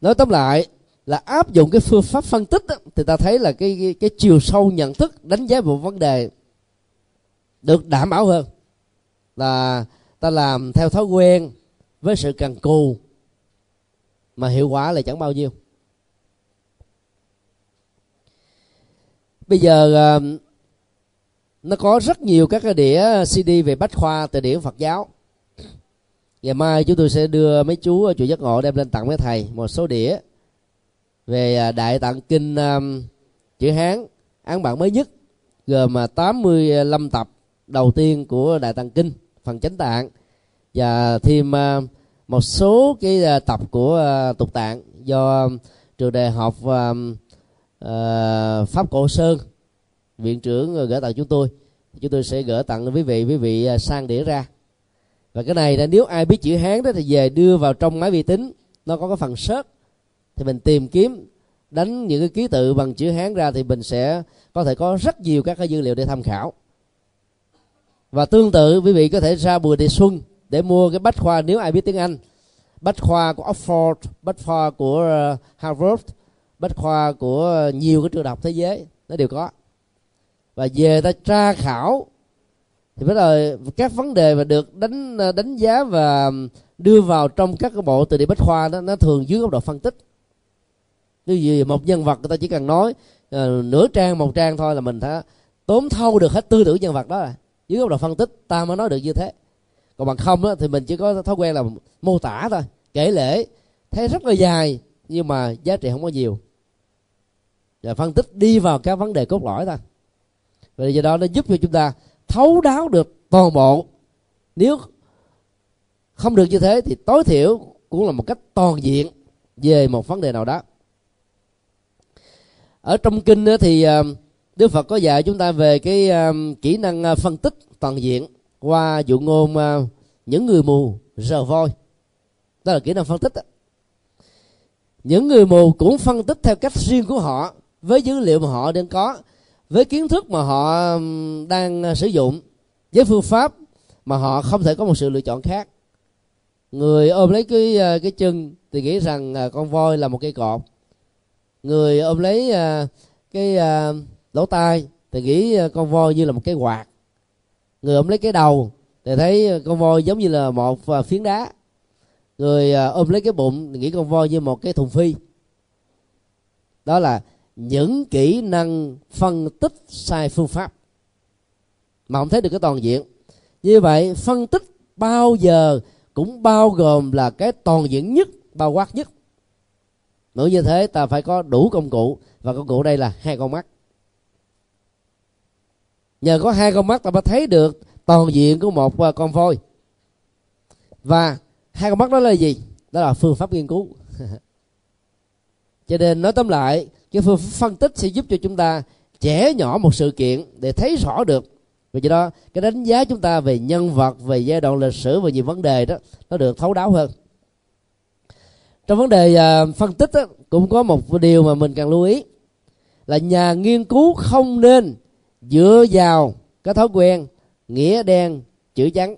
nói tóm lại là áp dụng cái phương pháp phân tích đó, thì ta thấy là cái chiều sâu nhận thức đánh giá một vấn đề được đảm bảo hơn là ta làm theo thói quen với sự cần cù, mà hiệu quả là chẳng bao nhiêu. Bây giờ nó có rất nhiều các cái đĩa CD về bách khoa từ điển Phật giáo. Ngày mai chúng tôi sẽ đưa mấy chú ở chùa Giác Ngộ đem lên tặng mấy thầy một số đĩa về Đại Tạng Kinh chữ Hán án bản mới nhất, gồm 85 tập đầu tiên của Đại Tạng Kinh phần chánh tạng, và thêm một số cái tập của tục tạng do trường đại học Pháp Cổ Sơn viện trưởng gửi tặng chúng tôi. Chúng tôi sẽ gửi tặng quý vị sang đĩa ra. Và cái này là nếu ai biết chữ Hán đó thì về đưa vào trong máy vi tính, nó có cái phần search, thì mình tìm kiếm, đánh những cái ký tự bằng chữ Hán ra thì mình sẽ có thể có rất nhiều các cái dữ liệu để tham khảo. Và tương tự quý vị có thể ra Bùi Thị Xuân để mua cái bách khoa, nếu ai biết tiếng Anh, bách khoa của Oxford, bách khoa của Harvard, bách khoa của nhiều cái trường đại học thế giới, nó đều có. Và về ta tra khảo thì bắt đầu các vấn đề mà được đánh giá và đưa vào trong các cái bộ từ điển bách khoa đó, nó thường dưới góc độ phân tích. Như vậy một nhân vật người ta chỉ cần nói nửa trang một trang thôi là mình đã tóm thâu được hết tư tưởng nhân vật đó rồi. Dưới góc độ phân tích ta mới nói được như thế. Còn bằng không đó, thì mình chỉ có thói quen là mô tả thôi, kể lễ, thấy rất là dài nhưng mà giá trị không có nhiều. Và phân tích đi vào các vấn đề cốt lõi thôi. Vậy do đó nó giúp cho chúng ta thấu đáo được toàn bộ. Nếu không được như thế thì tối thiểu cũng là một cách toàn diện về một vấn đề nào đó. Ở trong kinh thì Đức Phật có dạy chúng ta về cái kỹ năng phân tích toàn diện qua dụ ngôn những người mù rờ voi. Đó là kỹ năng phân tích. Những người mù cũng phân tích theo cách riêng của họ, với dữ liệu mà họ đang có, với kiến thức mà họ đang sử dụng, với phương pháp mà họ không thể có một sự lựa chọn khác. Người ôm lấy cái chân thì nghĩ rằng con voi là một cây cột. Người ôm lấy cái lỗ tai thì nghĩ con voi như là một cái quạt. Người ôm lấy cái đầu thì thấy con voi giống như là một phiến đá. Người ôm lấy cái bụng thì nghĩ con voi như một cái thùng phi. Đó là những kỹ năng phân tích sai phương pháp mà không thấy được cái toàn diện. Như vậy phân tích bao giờ cũng bao gồm là cái toàn diện nhất, bao quát nhất. Nếu như thế ta phải có đủ công cụ, và công cụ đây là hai con mắt. Nhờ có hai con mắt ta mới thấy được toàn diện của một con voi. Và hai con mắt đó là gì? Đó là phương pháp nghiên cứu. Cho nên nói tóm lại, cái phương pháp phân tích sẽ giúp cho chúng ta chẻ nhỏ một sự kiện để thấy rõ được. Vì vậy đó, cái đánh giá chúng ta về nhân vật, về giai đoạn lịch sử và nhiều vấn đề đó, nó được thấu đáo hơn. Trong vấn đề phân tích đó, cũng có một điều mà mình cần lưu ý là nhà nghiên cứu không nên dựa vào cái thói quen nghĩa đen chữ trắng.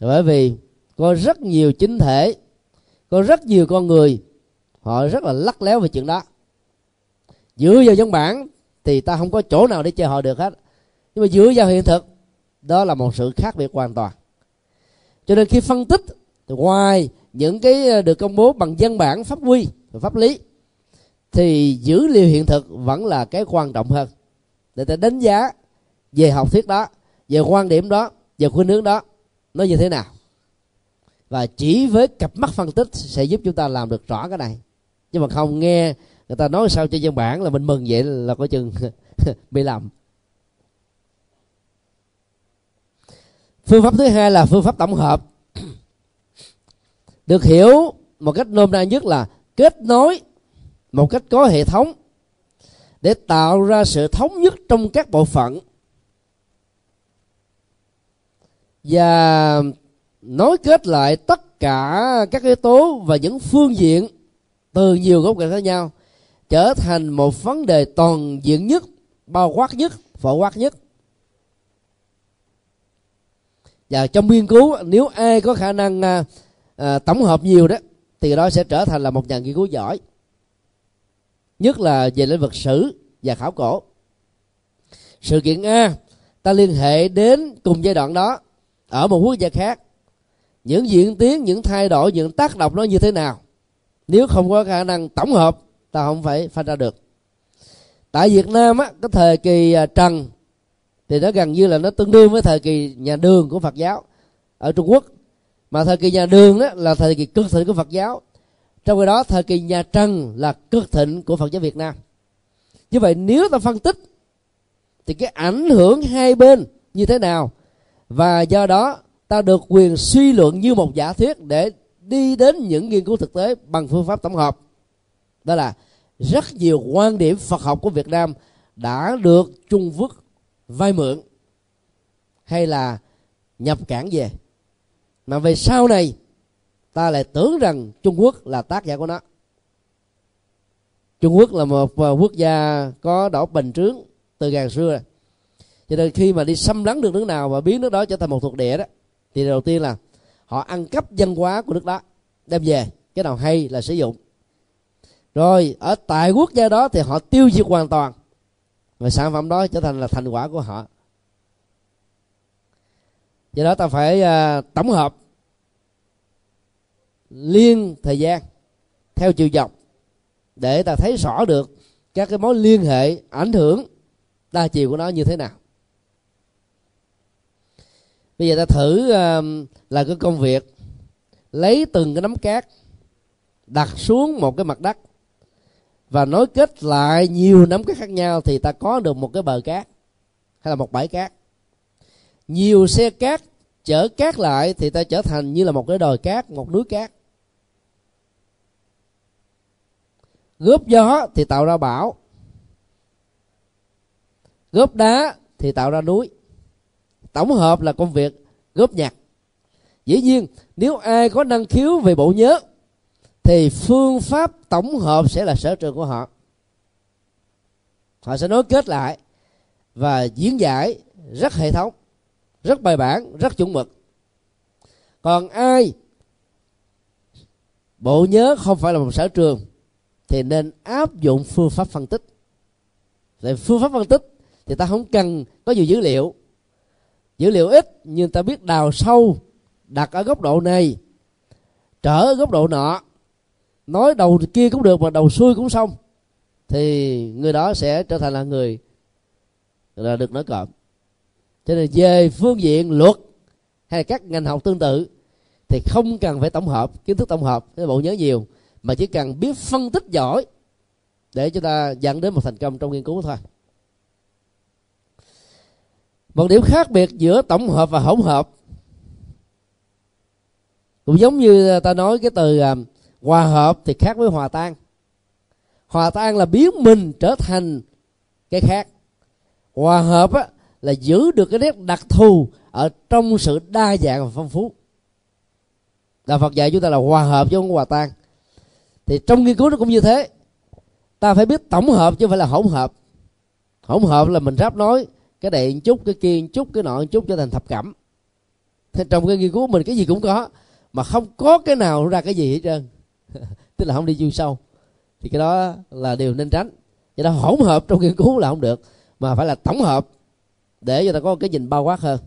Bởi vì có rất nhiều chính thể, có rất nhiều con người, họ rất là lắt léo về chuyện đó. Dựa vào văn bản thì ta không có chỗ nào để chơi họ được hết. Nhưng mà dựa vào hiện thực, đó là một sự khác biệt hoàn toàn. Cho nên khi phân tích, ngoài những cái được công bố bằng văn bản pháp quy và pháp lý, thì dữ liệu hiện thực vẫn là cái quan trọng hơn để ta đánh giá về học thuyết đó, về quan điểm đó, về khuynh hướng đó nó như thế nào. Và chỉ với cặp mắt phân tích sẽ giúp chúng ta làm được rõ cái này. Nhưng mà không nghe người ta nói sao trên văn bản là mình mừng vậy là coi chừng bị lầm. Phương pháp thứ hai là phương pháp tổng hợp, được hiểu một cách nôm na nhất là kết nối một cách có hệ thống để tạo ra sự thống nhất trong các bộ phận và nối kết lại tất cả các yếu tố và những phương diện từ nhiều góc cạnh khác nhau, trở thành một vấn đề toàn diện nhất, bao quát nhất, phổ quát nhất. Và trong nghiên cứu, nếu ai có khả năng tổng hợp nhiều đó thì đó sẽ trở thành là một nhà nghiên cứu giỏi, nhất là về lĩnh vực sử và khảo cổ. Sự kiện A ta liên hệ đến cùng giai đoạn đó ở một quốc gia khác, những diễn tiến, những thay đổi, những tác động nó như thế nào. Nếu không có khả năng tổng hợp, ta không phải phân ra được. Tại Việt Nam á, cái thời kỳ Trần thì nó gần như là nó tương đương với thời kỳ nhà Đường của Phật giáo ở Trung Quốc. Mà thời kỳ nhà Đường đó là thời kỳ cực thịnh của Phật giáo, trong khi đó thời kỳ nhà Trần là cực thịnh của Phật giáo Việt Nam. Như vậy nếu ta phân tích thì cái ảnh hưởng hai bên như thế nào, và do đó ta được quyền suy luận như một giả thuyết để đi đến những nghiên cứu thực tế bằng phương pháp tổng hợp. Đó là rất nhiều quan điểm Phật học của Việt Nam đã được Trung Quốc vay mượn hay là nhập cảng về, mà về sau này ta lại tưởng rằng Trung Quốc là tác giả của nó. Trung Quốc là một quốc gia có đỏ bành trướng từ ngàn xưa rồi. Cho nên khi mà đi xâm lấn được nước nào và biến nước đó trở thành một thuộc địa đó, thì đầu tiên là họ ăn cắp văn hóa của nước đó, đem về cái nào hay là sử dụng. Rồi ở tại quốc gia đó thì họ tiêu diệt hoàn toàn, và sản phẩm đó trở thành là thành quả của họ. Do đó ta phải tổng hợp liên thời gian theo chiều dọc để ta thấy rõ được các cái mối liên hệ ảnh hưởng đa chiều của nó như thế nào. Bây giờ ta thử là cái công việc lấy từng cái nắm cát đặt xuống một cái mặt đất và nối kết lại nhiều nắm cát khác nhau thì ta có được một cái bờ cát hay là một bãi cát. Nhiều xe cát chở cát lại thì ta trở thành như là một cái đồi cát, một núi cát. Góp gió thì tạo ra bão, góp đá thì tạo ra núi. Tổng hợp là công việc góp nhặt. Dĩ nhiên nếu ai có năng khiếu về bộ nhớ thì phương pháp tổng hợp sẽ là sở trường của họ. Họ sẽ nối kết lại và diễn giải rất hệ thống, rất bài bản, rất chuẩn mực. Còn ai bộ nhớ không phải là một sở trường thì nên áp dụng phương pháp phân tích. Tại phương pháp phân tích thì ta không cần có nhiều dữ liệu. Dữ liệu ít nhưng ta biết đào sâu, đặt ở góc độ này, trở ở góc độ nọ, nói đầu kia cũng được mà đầu xuôi cũng xong, thì người đó sẽ trở thành là người là được nói cộm. Cho nên về phương diện luật hay là các ngành học tương tự thì không cần phải tổng hợp, kiến thức tổng hợp, cái bộ nhớ nhiều, mà chỉ cần biết phân tích giỏi để chúng ta dẫn đến một thành công trong nghiên cứu thôi. Một điểm khác biệt giữa tổng hợp và hỗn hợp, cũng giống như ta nói cái từ hòa hợp thì khác với hòa tan. Hòa tan là biến mình trở thành cái khác. Hòa hợp á, là giữ được cái nét đặc thù ở trong sự đa dạng và phong phú. Đạo Phật dạy chúng ta là hòa hợp chứ không hòa tan. Thì trong nghiên cứu nó cũng như thế. Ta phải biết tổng hợp chứ không phải là hỗn hợp. Hỗn hợp là mình ráp nói cái này một chút, cái kia một chút, cái nọ một chút cho thành thập cẩm. Thế trong cái nghiên cứu của mình cái gì cũng có mà không có cái nào ra cái gì hết trơn. Tức là không đi chuyên sâu. Thì cái đó là điều nên tránh. Vậy đó hỗn hợp trong nghiên cứu là không được, mà phải là tổng hợp để cho ta có cái nhìn bao quát hơn.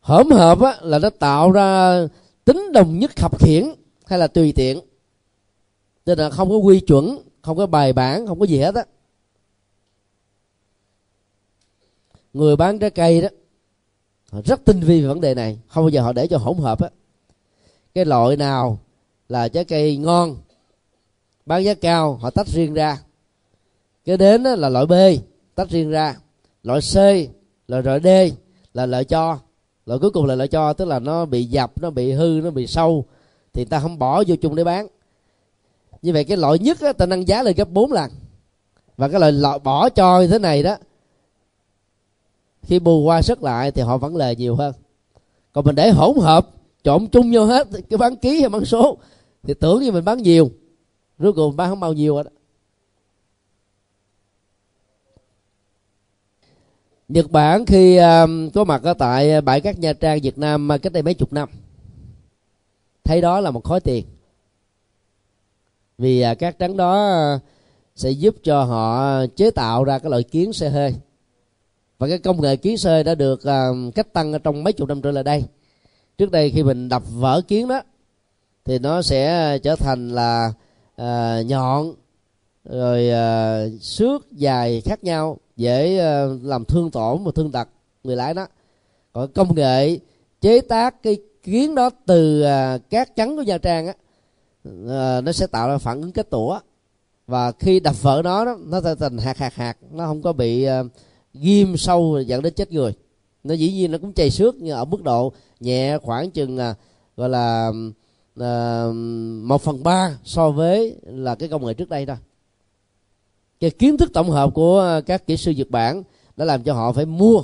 Hỗn hợp á, là nó tạo ra tính đồng nhất khập khiễng hay là tùy tiện, nên là không có quy chuẩn, không có bài bản, không có gì hết á. Người bán trái cây đó họ rất tinh vi về vấn đề này, không bao giờ họ để cho hỗn hợp á. Cái loại nào là trái cây ngon bán giá cao họ tách riêng ra, cái đến là loại B tách riêng ra, loại C, loại D là loại cho, loại cuối cùng là loại cho, tức là nó bị dập, nó bị hư, nó bị sâu thì ta không bỏ vô chung để bán. Như vậy cái loại nhất á, ta nâng giá lên gấp 4 lần, và cái loại bỏ cho như thế này đó khi bù qua sức lại thì họ vẫn lời nhiều hơn. Còn mình để hỗn hợp trộn chung vô hết, cái bán ký hay bán số thì tưởng như mình bán nhiều, rốt cuộc bán không bao nhiêu rồi đó. Nhật Bản khi có mặt ở tại bãi cát Nha Trang Việt Nam cách đây mấy chục năm, thấy đó là một khối tiền. Vì cát trắng đó sẽ giúp cho họ chế tạo ra cái loại kiến xe hơi. Và cái công nghệ kiến xe hơi đã được cách tăng trong mấy chục năm trở lại đây. Trước đây khi mình đập vỡ kiến đó thì nó sẽ trở thành là nhọn, rồi xước dài khác nhau, dễ làm thương tổn và thương tật người lái đó. Còn công nghệ chế tác cái kiến đó từ cát trắng của Nha Trang á, nó sẽ tạo ra phản ứng kết tủa, và khi đập vỡ nó, nó sẽ thành hạt, nó không có bị ghim sâu dẫn đến chết người. Nó dĩ nhiên nó cũng chày xước nhưng ở mức độ nhẹ, khoảng chừng gọi là 1/3 so với là cái công nghệ trước đây thôi. Cái kiến thức tổng hợp của các kỹ sư Nhật Bản đã làm cho họ phải mua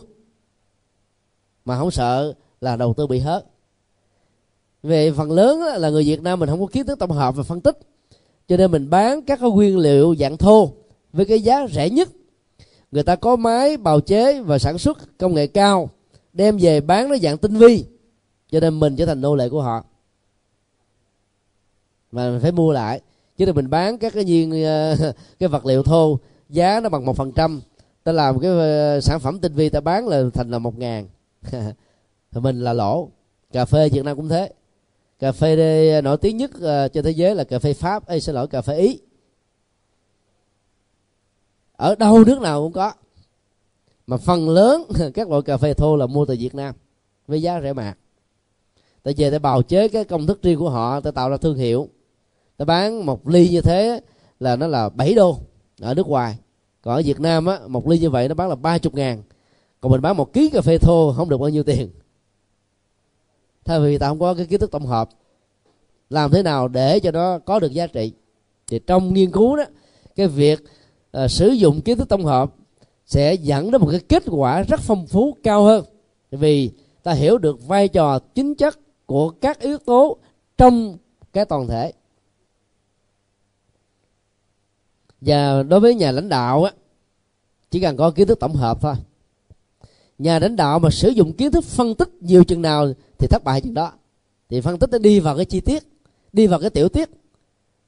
mà không sợ là đầu tư bị hết. Về phần lớn là người Việt Nam mình không có kiến thức tổng hợp và phân tích, cho nên mình bán các cái nguyên liệu dạng thô với cái giá rẻ nhất. Người ta có máy bào chế và sản xuất công nghệ cao, đem về bán nó dạng tinh vi, cho nên mình trở thành nô lệ của họ mà mình phải mua lại. Chứ là mình bán các cái vật liệu thô giá nó bằng 1%, ta làm cái sản phẩm tinh vi ta bán là thành là 1.000 mình là lỗ. Cà phê Việt Nam cũng thế. Cà phê đây, nổi tiếng nhất trên thế giới là cà phê Pháp, cà phê Ý. Ở đâu nước nào cũng có. Mà phần lớn các loại cà phê thô là mua từ Việt Nam với giá rẻ mạt. Ta về ta bào chế cái công thức riêng của họ, ta tạo ra thương hiệu. Ta bán một ly như thế là nó là $7 ở nước ngoài. Còn ở Việt Nam á, một ly như vậy nó bán là 30.000. Còn mình bán 1 kg cà phê thô không được bao nhiêu tiền. Thay vì ta không có cái kiến thức tổng hợp làm thế nào để cho nó có được giá trị. Thì trong nghiên cứu đó, cái việc sử dụng kiến thức tổng hợp sẽ dẫn đến một cái kết quả rất phong phú cao hơn, vì ta hiểu được vai trò chính chất của các yếu tố trong cái toàn thể. Và đối với nhà lãnh đạo á, chỉ cần có kiến thức tổng hợp thôi. Nhà lãnh đạo mà sử dụng kiến thức phân tích nhiều chừng nào thì thất bại chừng đó. Thì phân tích nó đi vào cái chi tiết, đi vào cái tiểu tiết.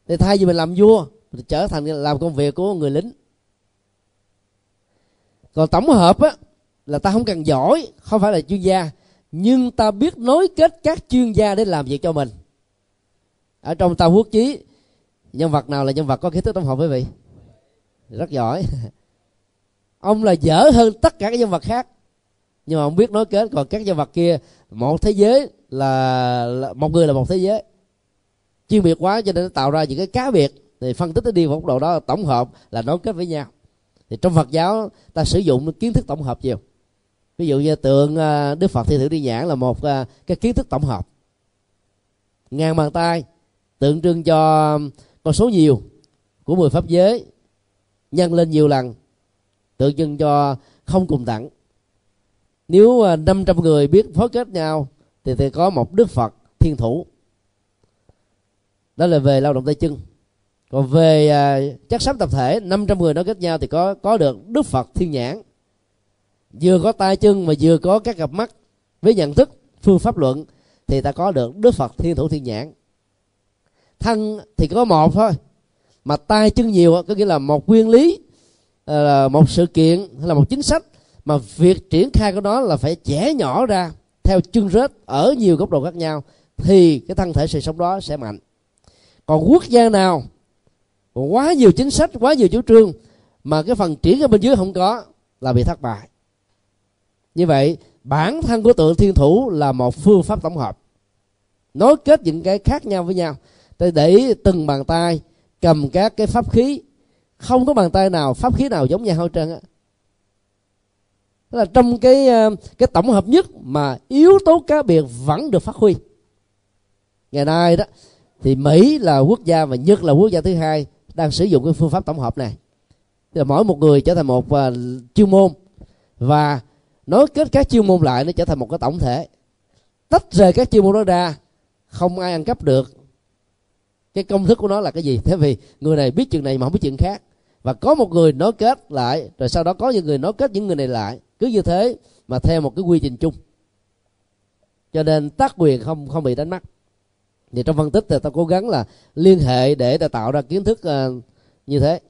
Thì thay vì mình làm vua, mình trở thành làm công việc của người lính. Còn tổng hợp á, là ta không cần giỏi, không phải là chuyên gia, nhưng ta biết nối kết các chuyên gia để làm việc cho mình. Ở trong Tam Quốc Chí, nhân vật nào là nhân vật có kiến thức tổng hợp quý vị? Rất giỏi. Ông là dở hơn tất cả các nhân vật khác, nhưng mà ông biết nối kết. Còn các nhân vật kia, một thế giới là một người là một thế giới, chuyên biệt quá cho nên nó tạo ra những cái cá biệt. Thì phân tích nó đi vào mức độ đó, tổng hợp là nối kết với nhau. Thì trong Phật giáo ta sử dụng kiến thức tổng hợp nhiều. Ví dụ như tượng Đức Phật Thi Thử Đi Nhãn là một cái kiến thức tổng hợp. Ngàn bàn tay tượng trưng cho con số nhiều của 10 pháp giới, nhân lên nhiều lần tượng trưng cho không cùng tận. Nếu 500 người biết phối kết nhau thì có một Đức Phật Thiên Thủ. Đó là về lao động tay chân. Còn về chất xám tập thể, 500 người nói kết nhau thì có được Đức Phật Thiên Nhãn. Vừa có tay chân mà vừa có các cặp mắt với nhận thức phương pháp luận thì ta có được Đức Phật Thiên Thủ Thiên Nhãn. Thân thì có một thôi, mà tay chân nhiều có nghĩa là một nguyên lý, một sự kiện hay là một chính sách, mà việc triển khai của nó là phải chẻ nhỏ ra theo chương rết ở nhiều góc độ khác nhau, thì cái thân thể sự sống đó sẽ mạnh. Còn quốc gia nào quá nhiều chính sách, quá nhiều chủ trương mà cái phần triển ở bên dưới không có là bị thất bại. Như vậy bản thân của tượng Thiên Thủ là một phương pháp tổng hợp, nối kết những cái khác nhau với nhau. Để từng bàn tay cầm các cái pháp khí, không có bàn tay nào, pháp khí nào giống nhau hết trơn á. Tức là trong cái tổng hợp nhất mà yếu tố cá biệt vẫn được phát huy. Ngày nay đó thì Mỹ là quốc gia và Nhật là quốc gia thứ hai đang sử dụng cái phương pháp tổng hợp này. Tức là mỗi một người trở thành một chuyên môn, và nối kết các chuyên môn lại nó trở thành một cái tổng thể. Tách rời các chuyên môn đó ra, không ai ăn cắp được cái công thức của nó là cái gì. Thế vì người này biết chuyện này mà không biết chuyện khác, và có một người nối kết lại, rồi sau đó có những người nối kết những người này lại, cứ như thế mà theo một cái quy trình chung. Cho nên tác quyền không bị đánh mất. Thì trong phân tích thì ta cố gắng là liên hệ để ta tạo ra kiến thức như thế.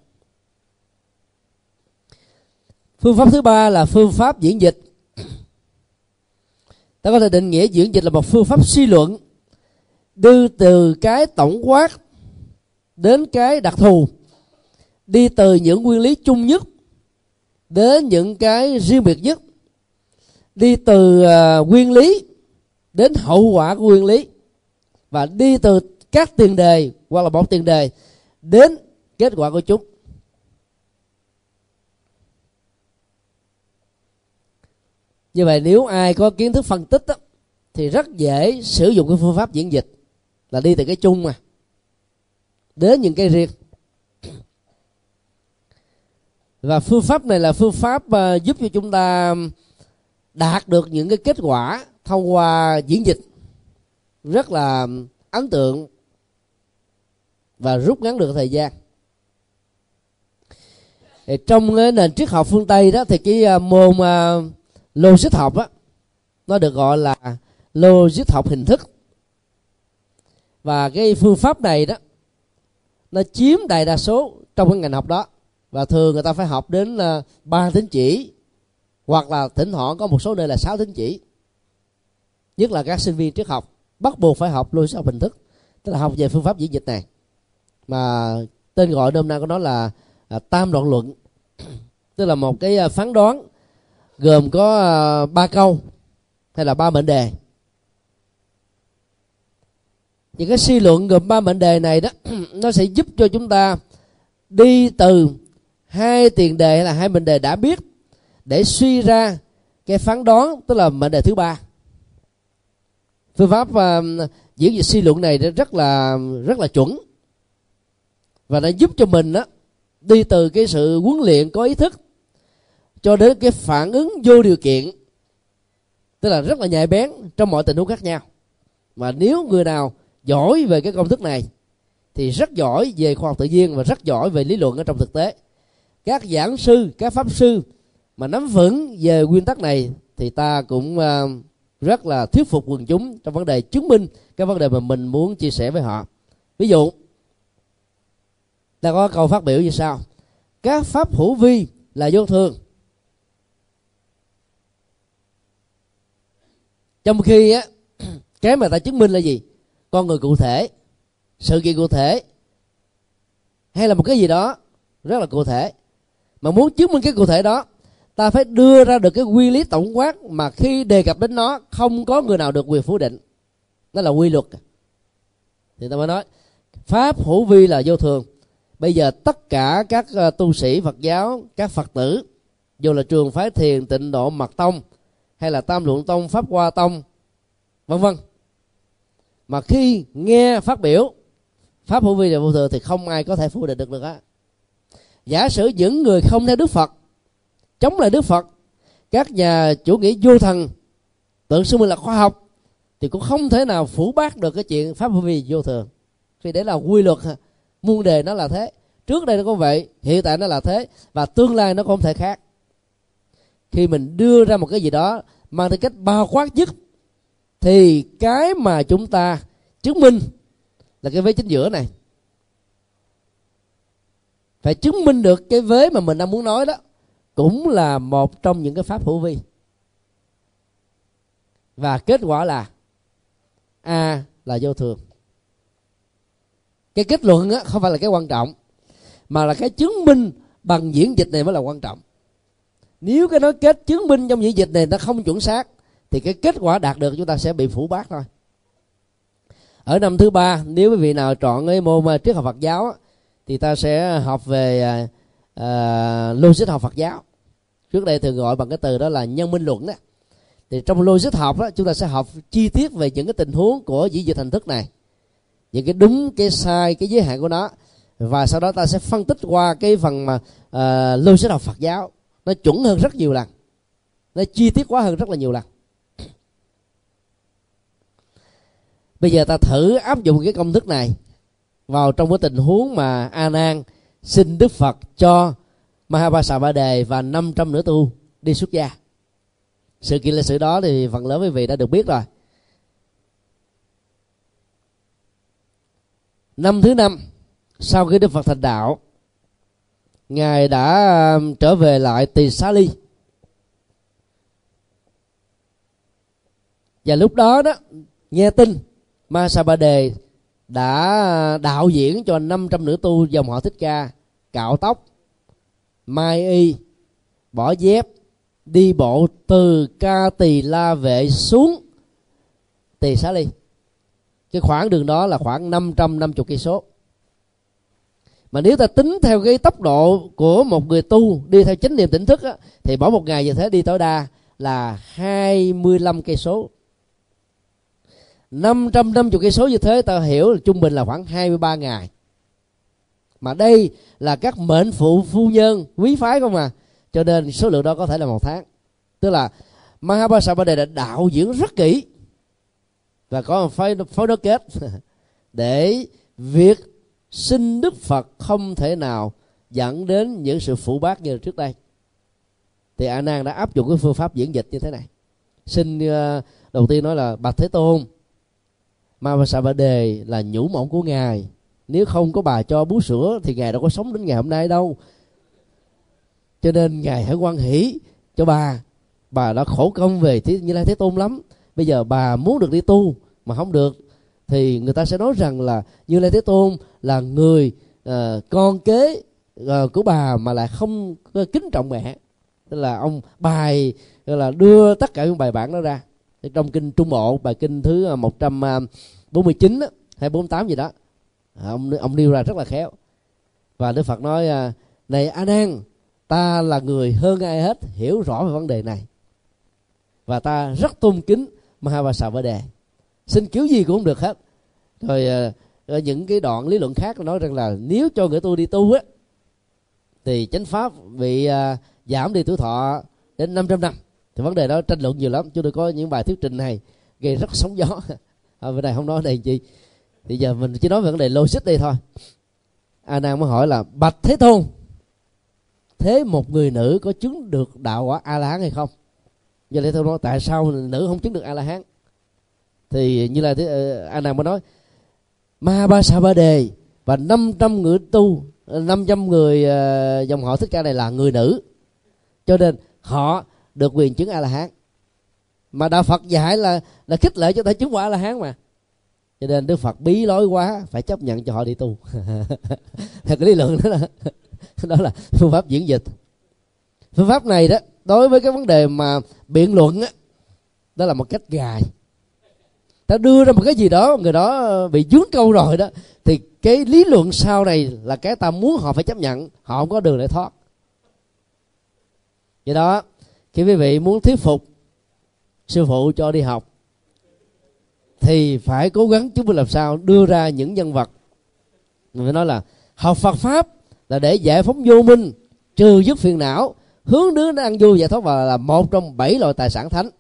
Phương pháp thứ ba là phương pháp diễn dịch. Ta có thể định nghĩa diễn dịch là một phương pháp suy luận, đưa từ cái tổng quát đến cái đặc thù, đi từ những nguyên lý chung nhất đến những cái riêng biệt nhất, đi từ nguyên lý đến hậu quả của nguyên lý, và đi từ các tiền đề hoặc là một tiền đề đến kết quả của chúng. Như vậy nếu ai có kiến thức phân tích đó, thì rất dễ sử dụng cái phương pháp diễn dịch là đi từ cái chung mà đến những cái riêng. Và phương pháp này là phương pháp giúp cho chúng ta đạt được những cái kết quả thông qua diễn dịch rất là ấn tượng và rút ngắn được thời gian. Trong cái nền triết học phương Tây đó thì cái môn logic học đó, nó được gọi là logic học hình thức. Và cái phương pháp này đó nó chiếm đại đa số trong cái ngành học đó. Và thường người ta phải học đến là 3 tín chỉ, hoặc là thỉnh thoảng có một số nơi là 6 tín chỉ. Nhất là các sinh viên triết học bắt buộc phải học logic học hình thức, tức là học về phương pháp diễn dịch này, mà tên gọi nôm na của nó là tam đoạn luận, tức là một cái phán đoán gồm có 3 câu hay là 3 mệnh đề. Những cái suy luận gồm 3 mệnh đề này đó, nó sẽ giúp cho chúng ta đi từ 2 tiền đề hay là 2 mệnh đề đã biết để suy ra cái phán đoán, tức là mệnh đề thứ 3. Phương pháp diễn dịch suy luận này rất là chuẩn, và nó giúp cho mình đó, đi từ cái sự huấn luyện có ý thức cho đến cái phản ứng vô điều kiện, tức là rất là nhạy bén trong mọi tình huống khác nhau. Mà nếu người nào giỏi về cái công thức này thì rất giỏi về khoa học tự nhiên và rất giỏi về lý luận ở trong thực tế. Các giảng sư, các pháp sư mà nắm vững về nguyên tắc này thì ta cũng rất là thuyết phục quần chúng trong vấn đề chứng minh cái vấn đề mà mình muốn chia sẻ với họ. Ví dụ, ta có câu phát biểu như sau: các pháp hữu vi là vô thường. Trong khi á, cái mà ta chứng minh là gì? Con người cụ thể, sự kiện cụ thể, hay là một cái gì đó rất là cụ thể. Mà muốn chứng minh cái cụ thể đó, ta phải đưa ra được cái quy lý tổng quát mà khi đề cập đến nó không có người nào được quyền phủ định. Đó là quy luật. Thì ta mới nói pháp hữu vi là vô thường. Bây giờ tất cả các tu sĩ Phật giáo, các Phật tử, dù là trường phái Thiền, Tịnh Độ, Mật Tông hay là Tam Luận Tông, Pháp Hoa Tông, vân vân, mà khi nghe phát biểu pháp hữu vi là vô thường thì không ai có thể phủ định được á. Giả sử những người không theo Đức Phật, chống lại Đức Phật, các nhà chủ nghĩa vô thần tự xưng mình là khoa học, thì cũng không thể nào phủ bác được cái chuyện pháp hữu vi vô thường. Vì đấy là quy luật, muôn đề nó là thế, trước đây nó có vậy, hiện tại nó là thế, và tương lai nó cũng không thể khác. Khi mình đưa ra một cái gì đó mang tính cách bao quát nhất, thì cái mà chúng ta chứng minh là cái vế chính giữa này. Phải chứng minh được cái vế mà mình đang muốn nói đó cũng là một trong những cái pháp hữu vi. Và kết quả là A là vô thường. Cái kết luận á, không phải là cái quan trọng, mà là cái chứng minh bằng diễn dịch này mới là quan trọng. Nếu cái nói kết chứng minh trong diễn dịch này nó không chuẩn xác thì cái kết quả đạt được chúng ta sẽ bị phủ bác thôi. Ở năm thứ 3, nếu quý vị nào chọn cái môn triết học Phật giáo thì ta sẽ học về logic học Phật giáo. Trước đây thường gọi bằng cái từ đó là nhân minh luận đó. Thì trong logic học đó, chúng ta sẽ học chi tiết về những cái tình huống của diễn dịch hình thức này, những cái đúng, cái sai, cái giới hạn của nó. Và sau đó ta sẽ phân tích qua cái phần mà logic học Phật giáo. Nó chuẩn hơn rất nhiều lần, nó chi tiết quá hơn rất là nhiều lần. Bây giờ ta thử áp dụng cái công thức này vào trong cái tình huống mà A Nan xin Đức Phật cho Mahabasapade và 500 nữ tu đi xuất gia. Sự kiện lịch sử đó thì phần lớn quý vị đã được biết rồi. Năm thứ 5, sau khi Đức Phật thành đạo, Ngài đã trở về lại Tỳ Xá Ly. Và lúc đó đó, nghe tin Mahabasapade đã đạo diễn cho 500 nữ tu dòng họ Thích Ca cạo tóc, mai y, bỏ dép, đi bộ từ Ca Tỳ La Vệ xuống Tỳ Xá Ly. Cái khoảng đường đó là khoảng 550 km. Mà nếu ta tính theo cái tốc độ của một người tu đi theo chánh niệm tỉnh thức á, thì bỏ một ngày như thế đi tối đa là 25 km. 550 km như thế ta hiểu là trung bình là khoảng 23 ngày. Mà đây là các mệnh phụ phu nhân quý phái không à, cho nên số lượng đó có thể là 1 tháng. Tức là Mahabasapade đã đạo diễn rất kỹ và có một phối đối kết để việc xin Đức Phật không thể nào dẫn đến những sự phủ bác như trước đây. Thì A Nan đã áp dụng cái phương pháp diễn dịch như thế này. Xin đầu tiên nói là: Bạch Thế Tôn, Mahabasapade là nhũ mộng của Ngài, nếu không có bà cho bú sữa thì Ngài đâu có sống đến ngày hôm nay đâu. Cho nên Ngài hãy hoan hỷ cho bà đã khổ công về Như Lai Thế Tôn lắm. Bây giờ bà muốn được đi tu mà không được thì người ta sẽ nói rằng là Như Lai Thế Tôn là người con kế của bà mà lại không kính trọng mẹ. Tức là ông bài là đưa tất cả những bài bản đó ra. Trong kinh Trung Bộ, bài kinh thứ 149 hay 48 gì đó, ông nêu ra rất là khéo. Và Đức Phật nói: này A Nan, ta là người hơn ai hết hiểu rõ về vấn đề này, và ta rất tôn kính Mahabasapade, xin kiểu gì cũng được hết. Rồi những cái đoạn lý luận khác nói rằng là nếu cho người tu đi tu á thì chánh pháp bị giảm đi tuổi thọ đến 500 năm. Thì vấn đề đó tranh luận nhiều lắm. Chúng tôi có những bài thuyết trình này gây rất sóng gió. Bên này không nói đây gì. Thì giờ mình chỉ nói về vấn đề logic đây thôi. A Nan mới hỏi là: bạch Thế Tôn, thế một người nữ có chứng được đạo quả A La Hán hay không? Như Lai Thế Tôn nói: tại sao nữ không chứng được A La Hán? Thì Như Lai A Nan mới nói: Mahabasapade và 500 người tu, 500 người dòng họ Thích Ca này là người nữ, cho nên họ được quyền chứng A La Hán. Mà đạo Phật dạy là khích lệ cho ta chứng quả A La Hán mà. Cho nên Đức Phật bí lối quá, phải chấp nhận cho họ đi tu. Theo cái lý luận đó là phương pháp diễn dịch. Phương pháp này đó, đối với cái vấn đề mà biện luận đó là một cách gài. Ta đưa ra một cái gì đó, người đó bị dướng câu rồi đó, thì cái lý luận sau này là cái ta muốn họ phải chấp nhận, họ không có đường để thoát. Vậy đó, khi quý vị muốn thuyết phục sư phụ cho đi học thì phải cố gắng chứng minh làm sao đưa ra những nhân vật. Người ta nói là học Phật Pháp là để giải phóng vô minh, trừ dứt phiền não, hướng đến ăn vui giải thoát, và là một trong 7 loại tài sản thánh.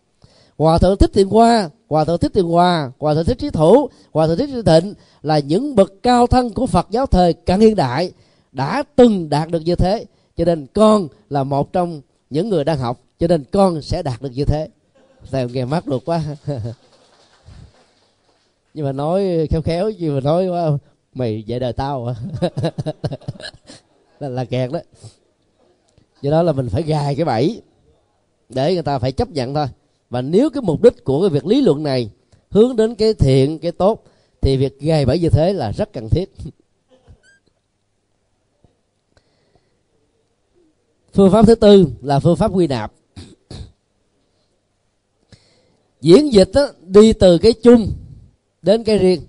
Hòa thượng Thích Thiện Hoa, Hòa thượng Thích Thiện Hoa, Hòa thượng Thích Trí Thủ, Hòa thượng Thích Trí Thịnh là những bậc cao thân của Phật giáo thời cận hiện đại đã từng đạt được như thế. Cho nên con là một trong những người đang học, cho nên con sẽ đạt được như thế. Sao nghe mắc luật quá. Nhưng mà nói khéo, nhưng mà nói quá, mày dạy đời tao à? là kẹt đó. Do đó là mình phải gài cái bẫy để người ta phải chấp nhận thôi. Và nếu cái mục đích của cái việc lý luận này hướng đến cái thiện, cái tốt, thì việc gài bẫy như thế là rất cần thiết. Phương pháp thứ tư là phương pháp quy nạp. Diễn dịch đó, đi từ cái chung đến cái riêng.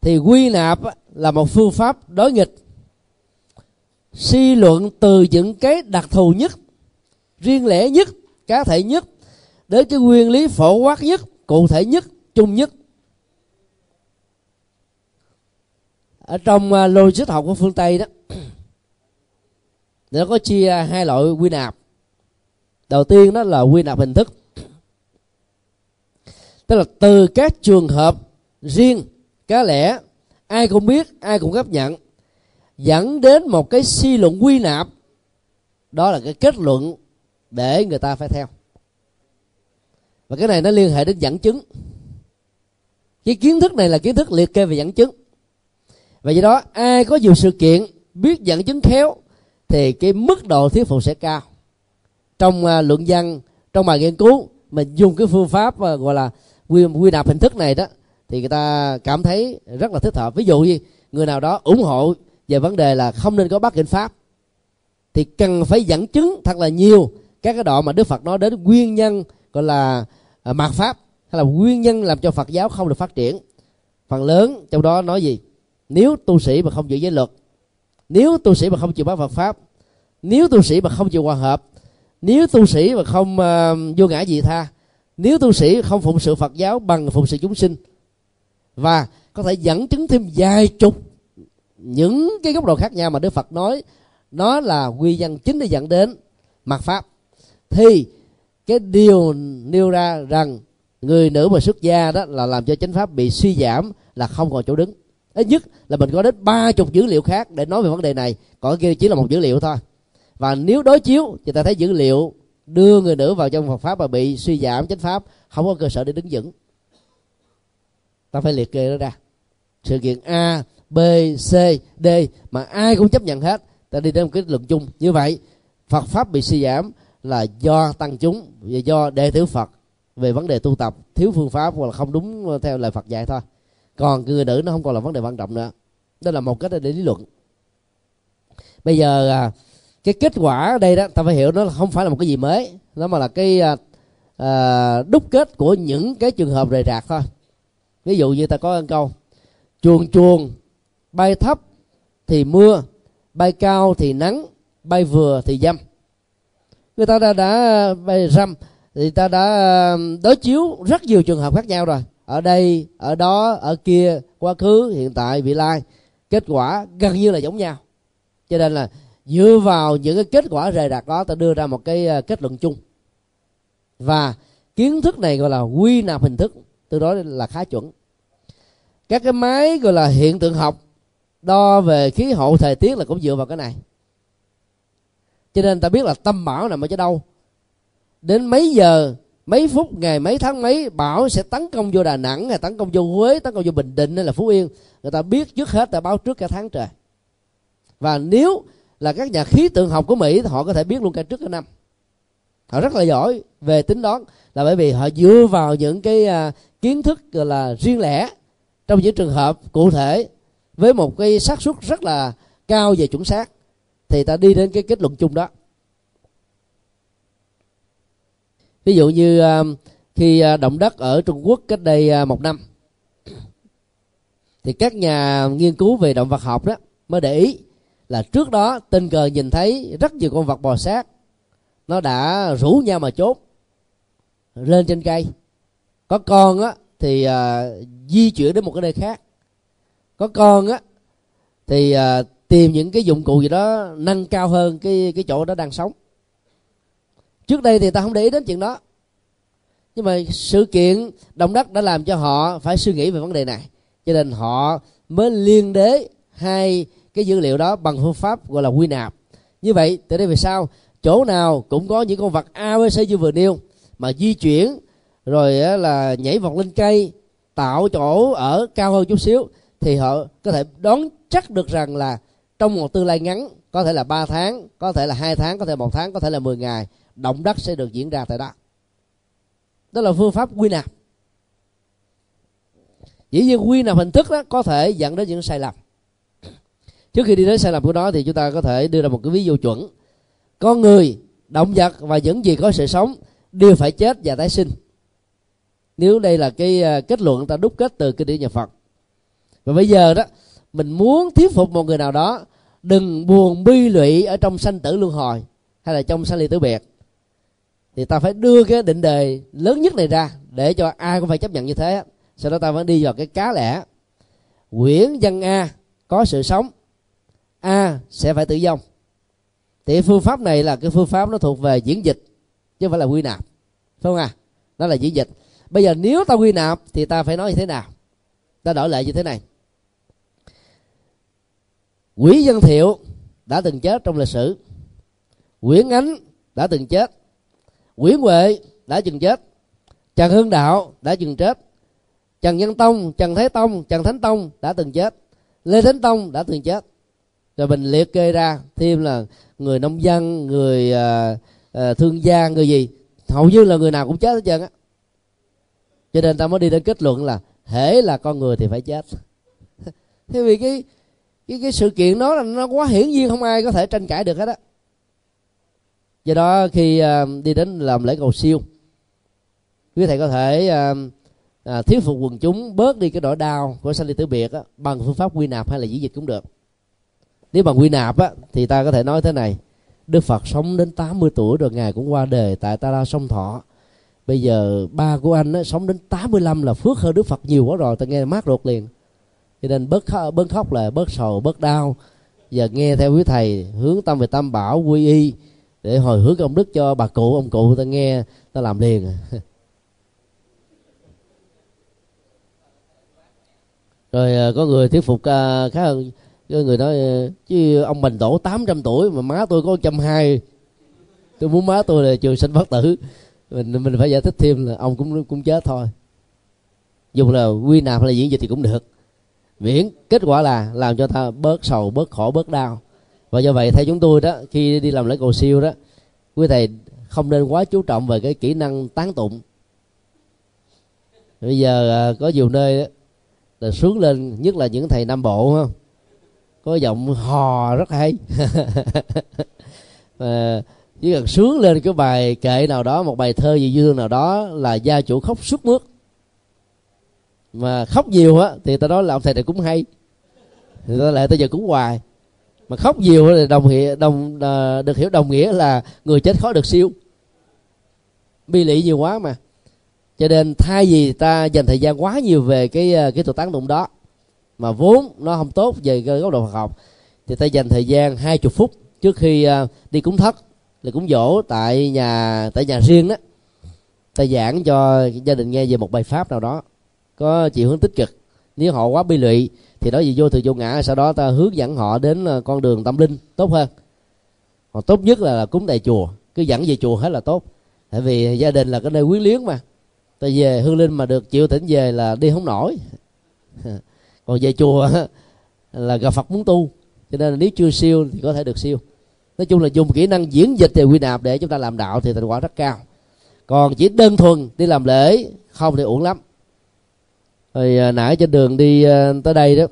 Thì quy nạp là một phương pháp đối nghịch, suy luận từ những cái đặc thù nhất, riêng lẻ nhất, cá thể nhất, đến cái nguyên lý phổ quát nhất, cụ thể nhất, chung nhất. Ở trong logic học của phương Tây đó, nó có chia hai loại quy nạp. Đầu tiên đó là quy nạp hình thức, tức là từ các trường hợp riêng, cá lẻ, ai cũng biết, ai cũng chấp nhận, dẫn đến một cái suy luận quy nạp. Đó là cái kết luận để người ta phải theo. Và cái này nó liên hệ đến dẫn chứng. Cái kiến thức này là kiến thức liệt kê về dẫn chứng. Và do đó ai có nhiều sự kiện, biết dẫn chứng khéo thì cái mức độ thuyết phục sẽ cao. Trong luận văn, trong bài nghiên cứu, mình dùng cái phương pháp gọi là quy nạp hình thức này đó, thì người ta cảm thấy rất là thích hợp. Ví dụ như người nào đó ủng hộ về vấn đề là không nên có bát kinh pháp, thì cần phải dẫn chứng thật là nhiều các cái đoạn mà Đức Phật nói đến nguyên nhân gọi là mạt pháp, hay là nguyên nhân làm cho Phật giáo không được phát triển. Phần lớn trong đó nói gì? Nếu tu sĩ mà không giữ giới luật, nếu tu sĩ mà không chịu bát Phật pháp, nếu tu sĩ mà không chịu hòa hợp, nếu tu sĩ mà không vô ngã vị tha, nếu tu sĩ không phụng sự Phật giáo bằng phụng sự chúng sinh. Và có thể dẫn chứng thêm vài chục những cái góc độ khác nhau mà Đức Phật nói nó là nguyên nhân chính để dẫn đến mạt pháp. Thì cái điều nêu ra rằng người nữ mà xuất gia đó là làm cho chánh pháp bị suy giảm là không còn chỗ đứng. Ít nhất là mình có đến 30 dữ liệu khác để nói về vấn đề này, còn kia chỉ là một dữ liệu thôi. Và nếu đối chiếu thì ta thấy dữ liệu đưa người nữ vào trong Phật pháp mà bị suy giảm chánh pháp không có cơ sở để đứng vững. Ta phải liệt kê nó ra, sự kiện A, B, C, D mà ai cũng chấp nhận hết, ta đi đến một cái luận chung. Như vậy Phật pháp bị suy giảm là do tăng chúng và do đệ tử Phật về vấn đề tu tập thiếu phương pháp hoặc là không đúng theo lời Phật dạy thôi. Còn người nữ nó không còn là vấn đề quan trọng nữa. Đó là một cách để lý luận. Bây giờ cái kết quả ở đây đó, ta phải hiểu nó không phải là một cái gì mới, nó mà là cái đúc kết của những cái trường hợp rời rạc thôi. Ví dụ như ta có câu chuồn chuồn bay thấp thì mưa, bay cao thì nắng, bay vừa thì dâm. Người ta đã bay râm thì ta đã đối chiếu rất nhiều trường hợp khác nhau rồi, ở đây, ở đó, ở kia, quá khứ, hiện tại, vị lai, kết quả gần như là giống nhau. Cho nên là dựa vào những cái kết quả rời rạc đó, ta đưa ra một cái kết luận chung. Và kiến thức này gọi là quy nạp hình thức, tương đối là khá chuẩn. Các cái máy gọi là hiện tượng học đo về khí hậu thời tiết là cũng dựa vào cái này. Cho nên ta biết là tâm bão nằm ở chỗ đâu, đến mấy giờ, mấy phút, ngày mấy, tháng mấy bão sẽ tấn công vô Đà Nẵng, hay tấn công vô Huế, tấn công vô Bình Định hay là Phú Yên. Người ta biết trước hết, ta báo trước cả tháng trời. Và nếu là các nhà khí tượng học của Mỹ, họ có thể biết luôn cả trước cả năm. Họ rất là giỏi về tính đoán, là bởi vì họ dựa vào những cái kiến thức gọi là riêng lẻ trong những trường hợp cụ thể với một cái xác suất rất là cao về chuẩn xác, thì ta đi đến cái kết luận chung đó. Ví dụ như khi động đất ở Trung Quốc cách đây một năm, thì các nhà nghiên cứu về động vật học đó mới để ý là trước đó tình cờ nhìn thấy rất nhiều con vật bò sát, nó đã rủ nhau mà chốt lên trên cây. Có con á thì di chuyển đến một cái nơi khác, có con á thì tìm những cái dụng cụ gì đó nâng cao hơn cái chỗ đó đang sống. Trước đây thì ta không để ý đến chuyện đó, nhưng mà sự kiện động đất đã làm cho họ phải suy nghĩ về vấn đề này. Cho nên họ mới liên đới hai cái dữ liệu đó bằng phương pháp gọi là quy nạp. Như vậy từ đây về sau, chỗ nào cũng có những con vật ABC như vừa nêu mà di chuyển, rồi là nhảy vọt lên cây, tạo chỗ ở cao hơn chút xíu, thì họ có thể đoán chắc được rằng là trong một tương lai ngắn, có thể là 3 tháng, có thể là 2 tháng, có thể là 1 tháng, có thể là 10 ngày, động đất sẽ được diễn ra tại đó. Đó là phương pháp quy nạp. Dĩ nhiên quy nạp hình thức đó có thể dẫn đến những sai lầm. Trước khi đi đến sai lầm của nó thì chúng ta có thể đưa ra một cái ví dụ chuẩn. Con người, động vật và những gì có sự sống đều phải chết và tái sinh. Nếu đây là cái kết luận ta đúc kết từ kinh điển nhà Phật. Và bây giờ đó, mình muốn thuyết phục một người nào đó đừng buồn bi lụy ở trong sanh tử luân hồi hay là trong sanh ly tử biệt, thì ta phải đưa cái định đề lớn nhất này ra để cho ai cũng phải chấp nhận như thế. Sau đó ta vẫn đi vào cái cá lẻ. Nguyễn Văn A có sự sống, A sẽ phải tử vong. Thì phương pháp này là cái phương pháp nó thuộc về diễn dịch, chứ không phải là quy nạp, phải không à? Đó là diễn dịch. Bây giờ nếu ta quy nạp thì ta phải nói như thế nào? Ta đổi lại như thế này: Quỷ Dân Thiệu đã từng chết trong lịch sử, Nguyễn Ánh đã từng chết, Nguyễn Huệ đã từng chết, Trần Hưng Đạo đã từng chết, Trần Nhân Tông, Trần Thái Tông, Trần Thánh Tông đã từng chết, Lê Thánh Tông đã từng chết. Rồi mình liệt kê ra thêm là người nông dân, người thương gia, người gì, hầu như là người nào cũng chết hết trơn á. Cho nên ta mới đi đến kết luận là hễ là con người thì phải chết. Thế vì cái sự kiện đó là nó quá hiển nhiên, không ai có thể tranh cãi được hết á. Do đó khi đi đến làm lễ cầu siêu, quý thầy có thể thuyết phục quần chúng bớt đi cái nỗi đau của sanh ly tử biệt á, bằng phương pháp quy nạp hay là diễn dịch cũng được. Nếu bằng quy nạp á, thì ta có thể nói thế này: Đức Phật sống đến 80 tuổi rồi Ngài cũng qua đời tại Ta La Sông Thọ. Bây giờ ba của anh á, sống đến 85 là phước hơn Đức Phật nhiều quá rồi. Ta nghe mát ruột liền. Cho nên bớt khóc là bớt sầu, bớt đau. Giờ nghe theo quý thầy, hướng tâm về Tam Bảo, quy y để hồi hướng công đức cho bà cụ, ông cụ. Ta nghe, ta làm liền. Rồi có người thuyết phục khá hơn. Người nói chứ ông Bình Tổ 800 tuổi mà má tôi có 120, tôi muốn má tôi là trường sinh bất tử. Mình phải giải thích thêm là ông cũng chết thôi. Dù là quy nạp hay là diễn dịch thì cũng được, miễn kết quả là làm cho ta bớt sầu, bớt khổ, bớt đau. Và do vậy theo chúng tôi đó, khi đi làm lễ cầu siêu đó, quý thầy không nên quá chú trọng về cái kỹ năng tán tụng. Bây giờ có nhiều nơi đó, là sướng lên, nhất là những thầy Nam Bộ không? Có giọng hò rất hay. Chỉ cần sướng lên cái bài kệ nào đó, một bài thơ gì dư thương nào đó là gia chủ khóc suốt mướt. Mà khóc nhiều á thì ta nói là ông thầy này cũng hay, thì ta lại tới giờ cũng hoài. Mà khóc nhiều thì được hiểu đồng nghĩa là người chết khó được siêu, bi lị nhiều quá mà. Cho nên thay vì ta dành thời gian quá nhiều về cái thuật tán tụng đó mà vốn nó không tốt về góc độ Phật học, thì ta dành thời gian 20 phút trước khi đi cúng thất, là cúng dỗ tại nhà riêng đó, ta giảng cho gia đình nghe về một bài pháp nào đó có chiều hướng tích cực. Nếu họ quá bi lụy thì nói gì vô thường vô ngã, sau đó ta hướng dẫn họ đến con đường tâm linh tốt hơn. Còn tốt nhất là cúng tại chùa, cứ dẫn về chùa hết là tốt, tại vì gia đình là cái nơi quyến luyến mà. Ta về hương linh mà được chịu tỉnh về là đi không nổi. Còn về chùa là gặp Phật muốn tu, cho nên là nếu chưa siêu thì có thể được siêu. Nói chung là dùng kỹ năng diễn dịch thì quy nạp để chúng ta làm đạo thì thành quả rất cao. Còn chỉ đơn thuần đi làm lễ không thì uổng lắm. Rồi nãy trên đường đi tới đây đó,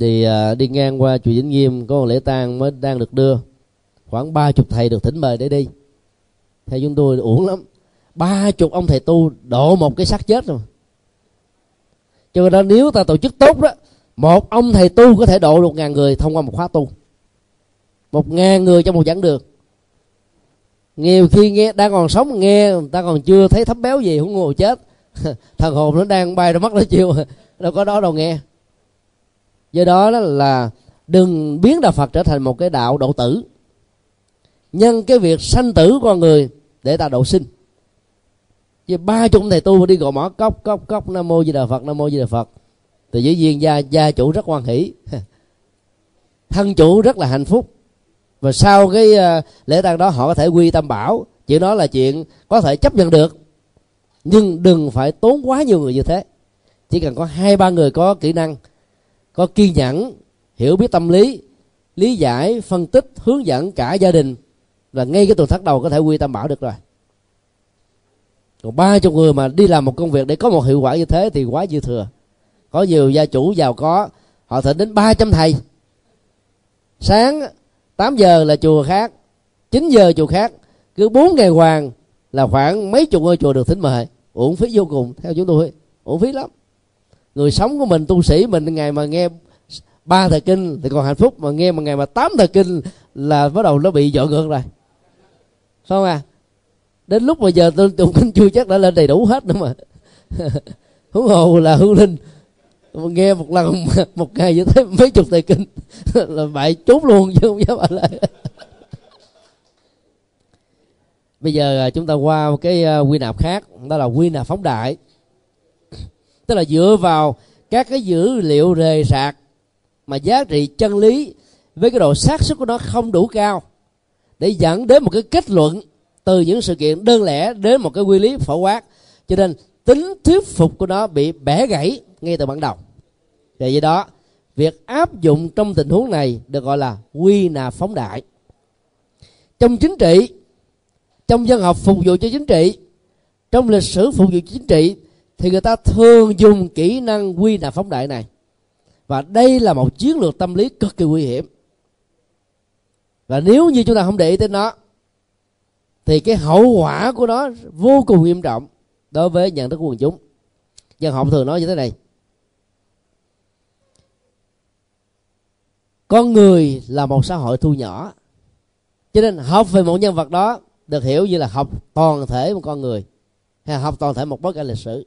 thì đi ngang qua chùa Vĩnh Nghiêm có một lễ tang mới đang được đưa, khoảng 30 thầy được thỉnh mời để đi. Theo chúng tôi uổng lắm, 30 ông thầy tu độ một cái xác chết rồi. Cho nên nếu ta tổ chức tốt đó, một ông thầy tu có thể độ 1.000 người thông qua một khóa tu, 1.000 người trong một giảng đường. Nhiều khi nghe đang còn sống, nghe người ta còn chưa thấy thấm béo gì, huống hồ chết. Thần hồn nó đang bay ra mất nó chiều, đâu có đó đâu nghe. Do đó là đừng biến đạo Phật trở thành một cái đạo độ tử, nhân cái việc sanh tử con người để ta độ sinh. Chứ 30 thầy tu đi gọi mỏ cốc Nam mô Di Đà Phật, Nam mô Di Đà Phật, thì dĩ nhiên gia chủ rất hoan hỷ, thân chủ rất là hạnh phúc. Và sau cái lễ tang đó họ có thể quy tâm bảo, chuyện đó là chuyện có thể chấp nhận được. Nhưng đừng phải tốn quá nhiều người như thế. Chỉ cần có 2-3 người có kỹ năng, có kiên nhẫn, hiểu biết tâm lý, lý giải, phân tích, hướng dẫn cả gia đình, là ngay cái tuần thất đầu có thể quy tâm bảo được rồi. Còn 30 người mà đi làm một công việc để có một hiệu quả như thế thì quá dư thừa. Có nhiều gia chủ giàu có, họ thỉnh đến 300 thầy. Sáng 8 giờ là chùa khác, 9 giờ chùa khác, cứ 4 ngày hoàng là khoảng mấy chục ngôi chùa được thỉnh mời. Uổng phí vô cùng, theo chúng tôi uổng phí lắm. Người sống của mình, tu sĩ mình, ngày mà nghe 3 thời kinh thì còn hạnh phúc, mà nghe một ngày mà 8 thời kinh là bắt đầu nó bị dội ngược rồi, không à? Đến lúc mà giờ tôi tụng kinh chưa chắc đã lên đầy đủ hết nữa mà. Huống hồ là hương linh nghe một lần một ngày như thế mấy chục thời kinh là bại trốn luôn chứ không dám ở lại. Bây giờ chúng ta qua một cái quy nạp khác, đó là quy nạp phóng đại, tức là dựa vào các cái dữ liệu rề rạc mà giá trị chân lý với cái độ xác suất của nó không đủ cao để dẫn đến một cái kết luận từ những sự kiện đơn lẻ đến một cái quy lý phổ quát, cho nên tính thuyết phục của nó bị bẻ gãy ngay từ ban đầu. Vì vậy đó, việc áp dụng trong tình huống này được gọi là quy nạp phóng đại. Trong chính trị, trong dân học phục vụ cho chính trị, trong lịch sử phục vụ cho chính trị, thì người ta thường dùng kỹ năng quy nạp phóng đại này. Và đây là một chiến lược tâm lý cực kỳ nguy hiểm. Và nếu như chúng ta không để ý tới nó thì cái hậu quả của nó vô cùng nghiêm trọng đối với nhận thức của quần chúng. Dân học thường nói như thế này: con người là một xã hội thu nhỏ, cho nên học về một nhân vật đó được hiểu như là học toàn thể một con người, hay học toàn thể một bối cảnh lịch sử.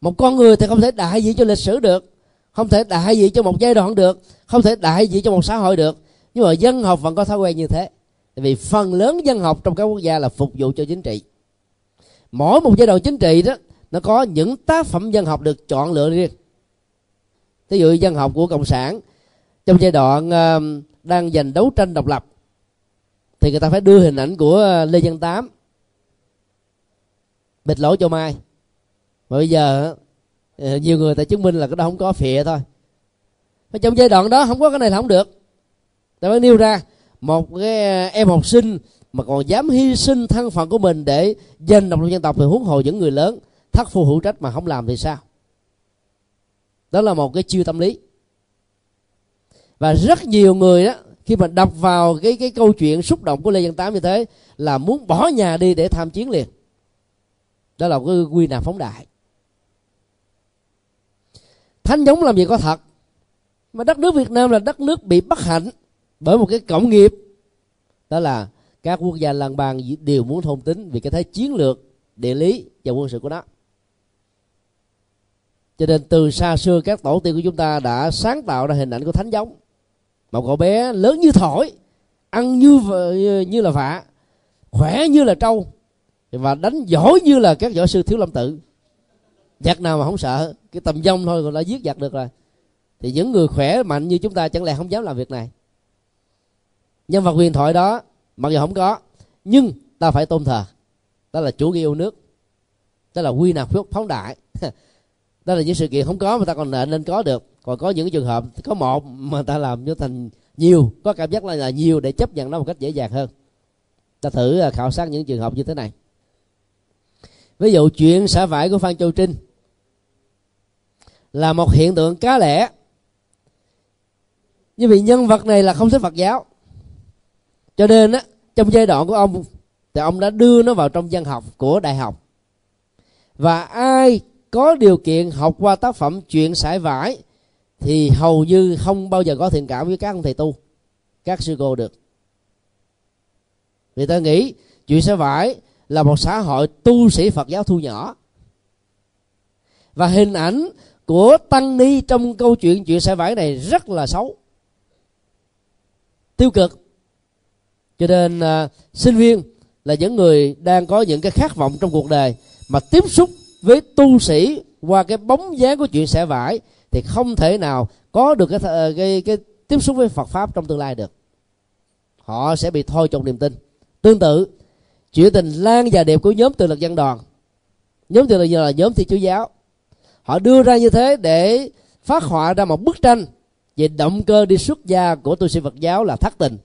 Một con người thì không thể đại diện cho lịch sử được, không thể đại diện cho một giai đoạn được, không thể đại diện cho một xã hội được. Nhưng mà dân học vẫn có thói quen như thế, tại vì phần lớn dân học trong các quốc gia là phục vụ cho chính trị. Mỗi một giai đoạn chính trị đó, nó có những tác phẩm dân học được chọn lựa riêng. Ví dụ dân học của Cộng sản trong giai đoạn đang giành đấu tranh độc lập thì người ta phải đưa hình ảnh của Lê Văn Tám bịt lỗ Châu Mai. Mà bây giờ nhiều người ta chứng minh là cái đó không có, phịa thôi. Mà trong giai đoạn đó không có cái này là không được. ta mới nêu ra một cái em học sinh mà còn dám hy sinh thân phận của mình để giành độc lập dân tộc thì huống hồ những người lớn, thất phu hữu trách mà không làm thì sao? Đó là một cái chiêu tâm lý. Và rất nhiều người đó khi mà đọc vào cái câu chuyện xúc động của Lê Văn Tám như thế là muốn bỏ nhà đi để tham chiến liền. Đó là cái quy nạp phóng đại. Thánh giống làm gì có thật, mà đất nước Việt Nam là đất nước bị bất hạnh bởi một cái cộng nghiệp, đó là các quốc gia làng bàn đều muốn thôn tính vì cái thế chiến lược, địa lý và quân sự của nó. Cho nên từ xa xưa các tổ tiên của chúng ta đã sáng tạo ra hình ảnh của thánh giống, một cậu bé lớn như thổi, ăn như là vạ, khỏe như là trâu và đánh giỏi như là các võ sư Thiếu Lâm Tự. Giặc nào mà không sợ, cái tầm dông thôi còn đã giết giặc được rồi. Thì những người khỏe mạnh như chúng ta chẳng lẽ không dám làm việc này? Nhân vật huyền thoại đó mặc dù không có, nhưng ta phải tôn thờ. Đó là chủ nghĩa yêu nước, đó là quy nạp phóng đại. Đó là những sự kiện không có mà ta còn nợ nên có được. Còn có những trường hợp có một mà ta làm cho thành nhiều, có cảm giác là nhiều để chấp nhận nó một cách dễ dàng hơn. Ta thử khảo sát những trường hợp như thế này. Ví dụ chuyện xả vải của Phan Châu Trinh là một hiện tượng cá lẻ, nhưng vì nhân vật này là không thích Phật giáo, cho nên á, trong giai đoạn của ông thì ông đã đưa nó vào trong văn học của đại học. Và ai có điều kiện học qua tác phẩm chuyện xả vải thì hầu như không bao giờ có thiện cảm với các ông thầy tu, các sư cô được. Vì ta nghĩ chuyện xả vải là một xã hội tu sĩ Phật giáo thu nhỏ. Và hình ảnh của tăng ni trong câu chuyện chuyện xả vải này rất là xấu, tiêu cực. Cho nên sinh viên là những người đang có những cái khát vọng trong cuộc đời mà tiếp xúc với tu sĩ qua cái bóng dáng của chuyện xả vải thì không thể nào có được cái tiếp xúc với Phật pháp trong tương lai được. Họ sẽ bị thôi chọn niềm tin. Tương tự chuyện tình lan và đẹp của nhóm Tự lực dân đoàn, nhóm Tự lực dân đoàn là nhóm Thiên Chúa giáo, họ đưa ra như thế để phát họa ra một bức tranh về động cơ đi xuất gia của tu sĩ Phật giáo là thất tình.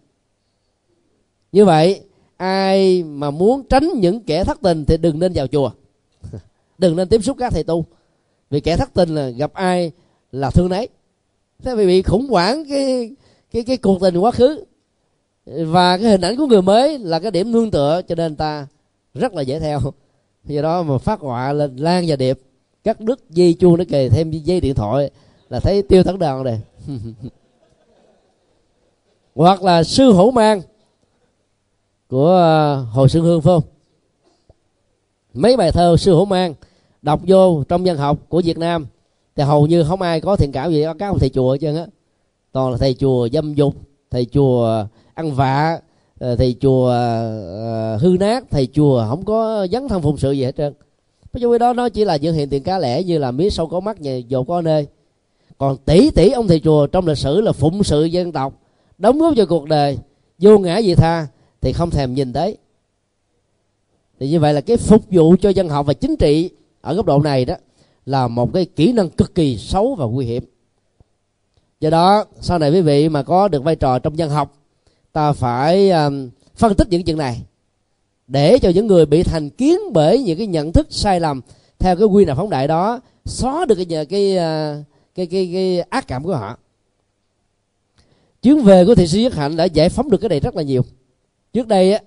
Như vậy ai mà muốn tránh những kẻ thất tình thì đừng nên vào chùa, đừng nên tiếp xúc các thầy tu, vì kẻ thất tình là gặp ai là thương nấy. Thế vì bị khủng hoảng cái cuộc tình quá khứ, và cái hình ảnh của người mới là cái điểm nương tựa, cho nên ta rất là dễ theo. Do đó mà phát họa lên lan và điệp, các đứt dây chuông nó kề thêm dây điện thoại là thấy tiêu thẳng đòn này. Hoặc là sư hổ mang của Hồ Xuân Hương, phải không? Mấy bài thơ sư hổ mang đọc vô trong văn học của Việt Nam thì hầu như không ai có thiện cảm gì các ông thầy chùa hết trơn á. Toàn là thầy chùa dâm dục, thầy chùa ăn vạ, thầy chùa hư nát, thầy chùa không có dấn thân phụng sự gì hết trơn. Nói chung với đó nó chỉ là những hiện tượng cá lẻ như là mía sâu có mắt, nhà dồ có nơi. Còn tỷ tỷ ông thầy chùa trong lịch sử là phụng sự dân tộc, đóng góp cho cuộc đời, vô ngã vị tha thì không thèm nhìn tới. Thì như vậy là cái phục vụ cho dân học và chính trị ở góc độ này đó là một cái kỹ năng cực kỳ xấu và nguy hiểm. Do đó sau này quý vị mà có được vai trò trong dân học, ta phải phân tích những chuyện này để cho những người bị thành kiến bởi những cái nhận thức sai lầm theo cái quy nạp phóng đại đó xóa được cái ác cảm của họ. Chuyến về của Thiền sư Nhất Hạnh đã giải phóng được cái này rất là nhiều. Trước đây á,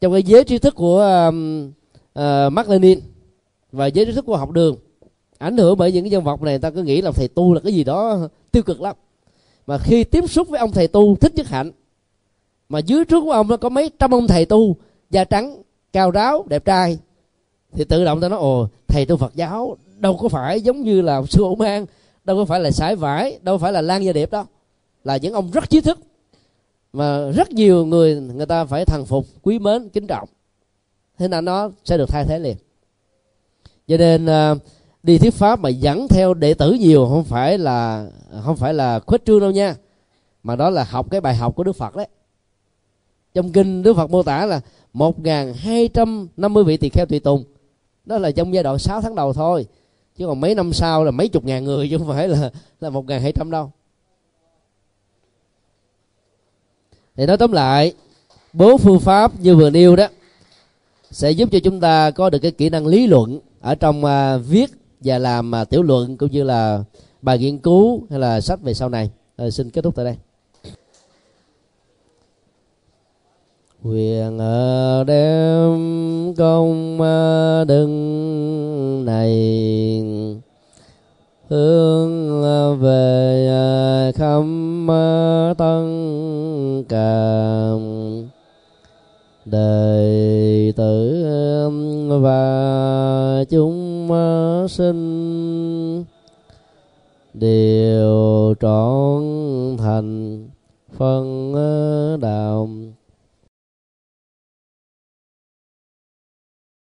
trong cái giới trí thức của Marx Lenin và giới trí thức của học đường ảnh hưởng bởi những cái nhân vật này, ta cứ nghĩ là thầy tu là cái gì đó tiêu cực lắm. Mà khi tiếp xúc với ông thầy tu Thích Nhất Hạnh, mà dưới trước của ông nó có mấy trăm ông thầy tu da trắng, cao ráo, đẹp trai, thì tự động ta nói ồ, thầy tu Phật giáo đâu có phải giống như là sư hổ mang, đâu có phải là sải vải, đâu phải là lan gia điệp đó. Là những ông rất trí thức mà rất nhiều người ta phải thần phục, quý mến, kính trọng. Thế nên nó sẽ được thay thế liền. Cho nên đi thuyết pháp mà dẫn theo đệ tử nhiều không phải là khuếch trương đâu nha, mà đó là học cái bài học của Đức Phật đấy. Trong kinh Đức Phật mô tả là 1.250 vị tỳ kheo tùy tùng, đó là trong giai đoạn 6 tháng đầu thôi, chứ còn mấy năm sau là mấy chục ngàn người chứ không phải là 1.200 đâu. Thì nói tóm lại, 4 phương pháp như vừa nêu đó sẽ giúp cho chúng ta có được cái kỹ năng lý luận ở trong viết và làm tiểu luận cũng như là bài nghiên cứu hay là sách về sau này. Rồi, xin kết thúc tại đây. Quyền ở đêm công đừng này hướng về khắp tăng cảm đệ tử và chúng sinh đều trọn thành phân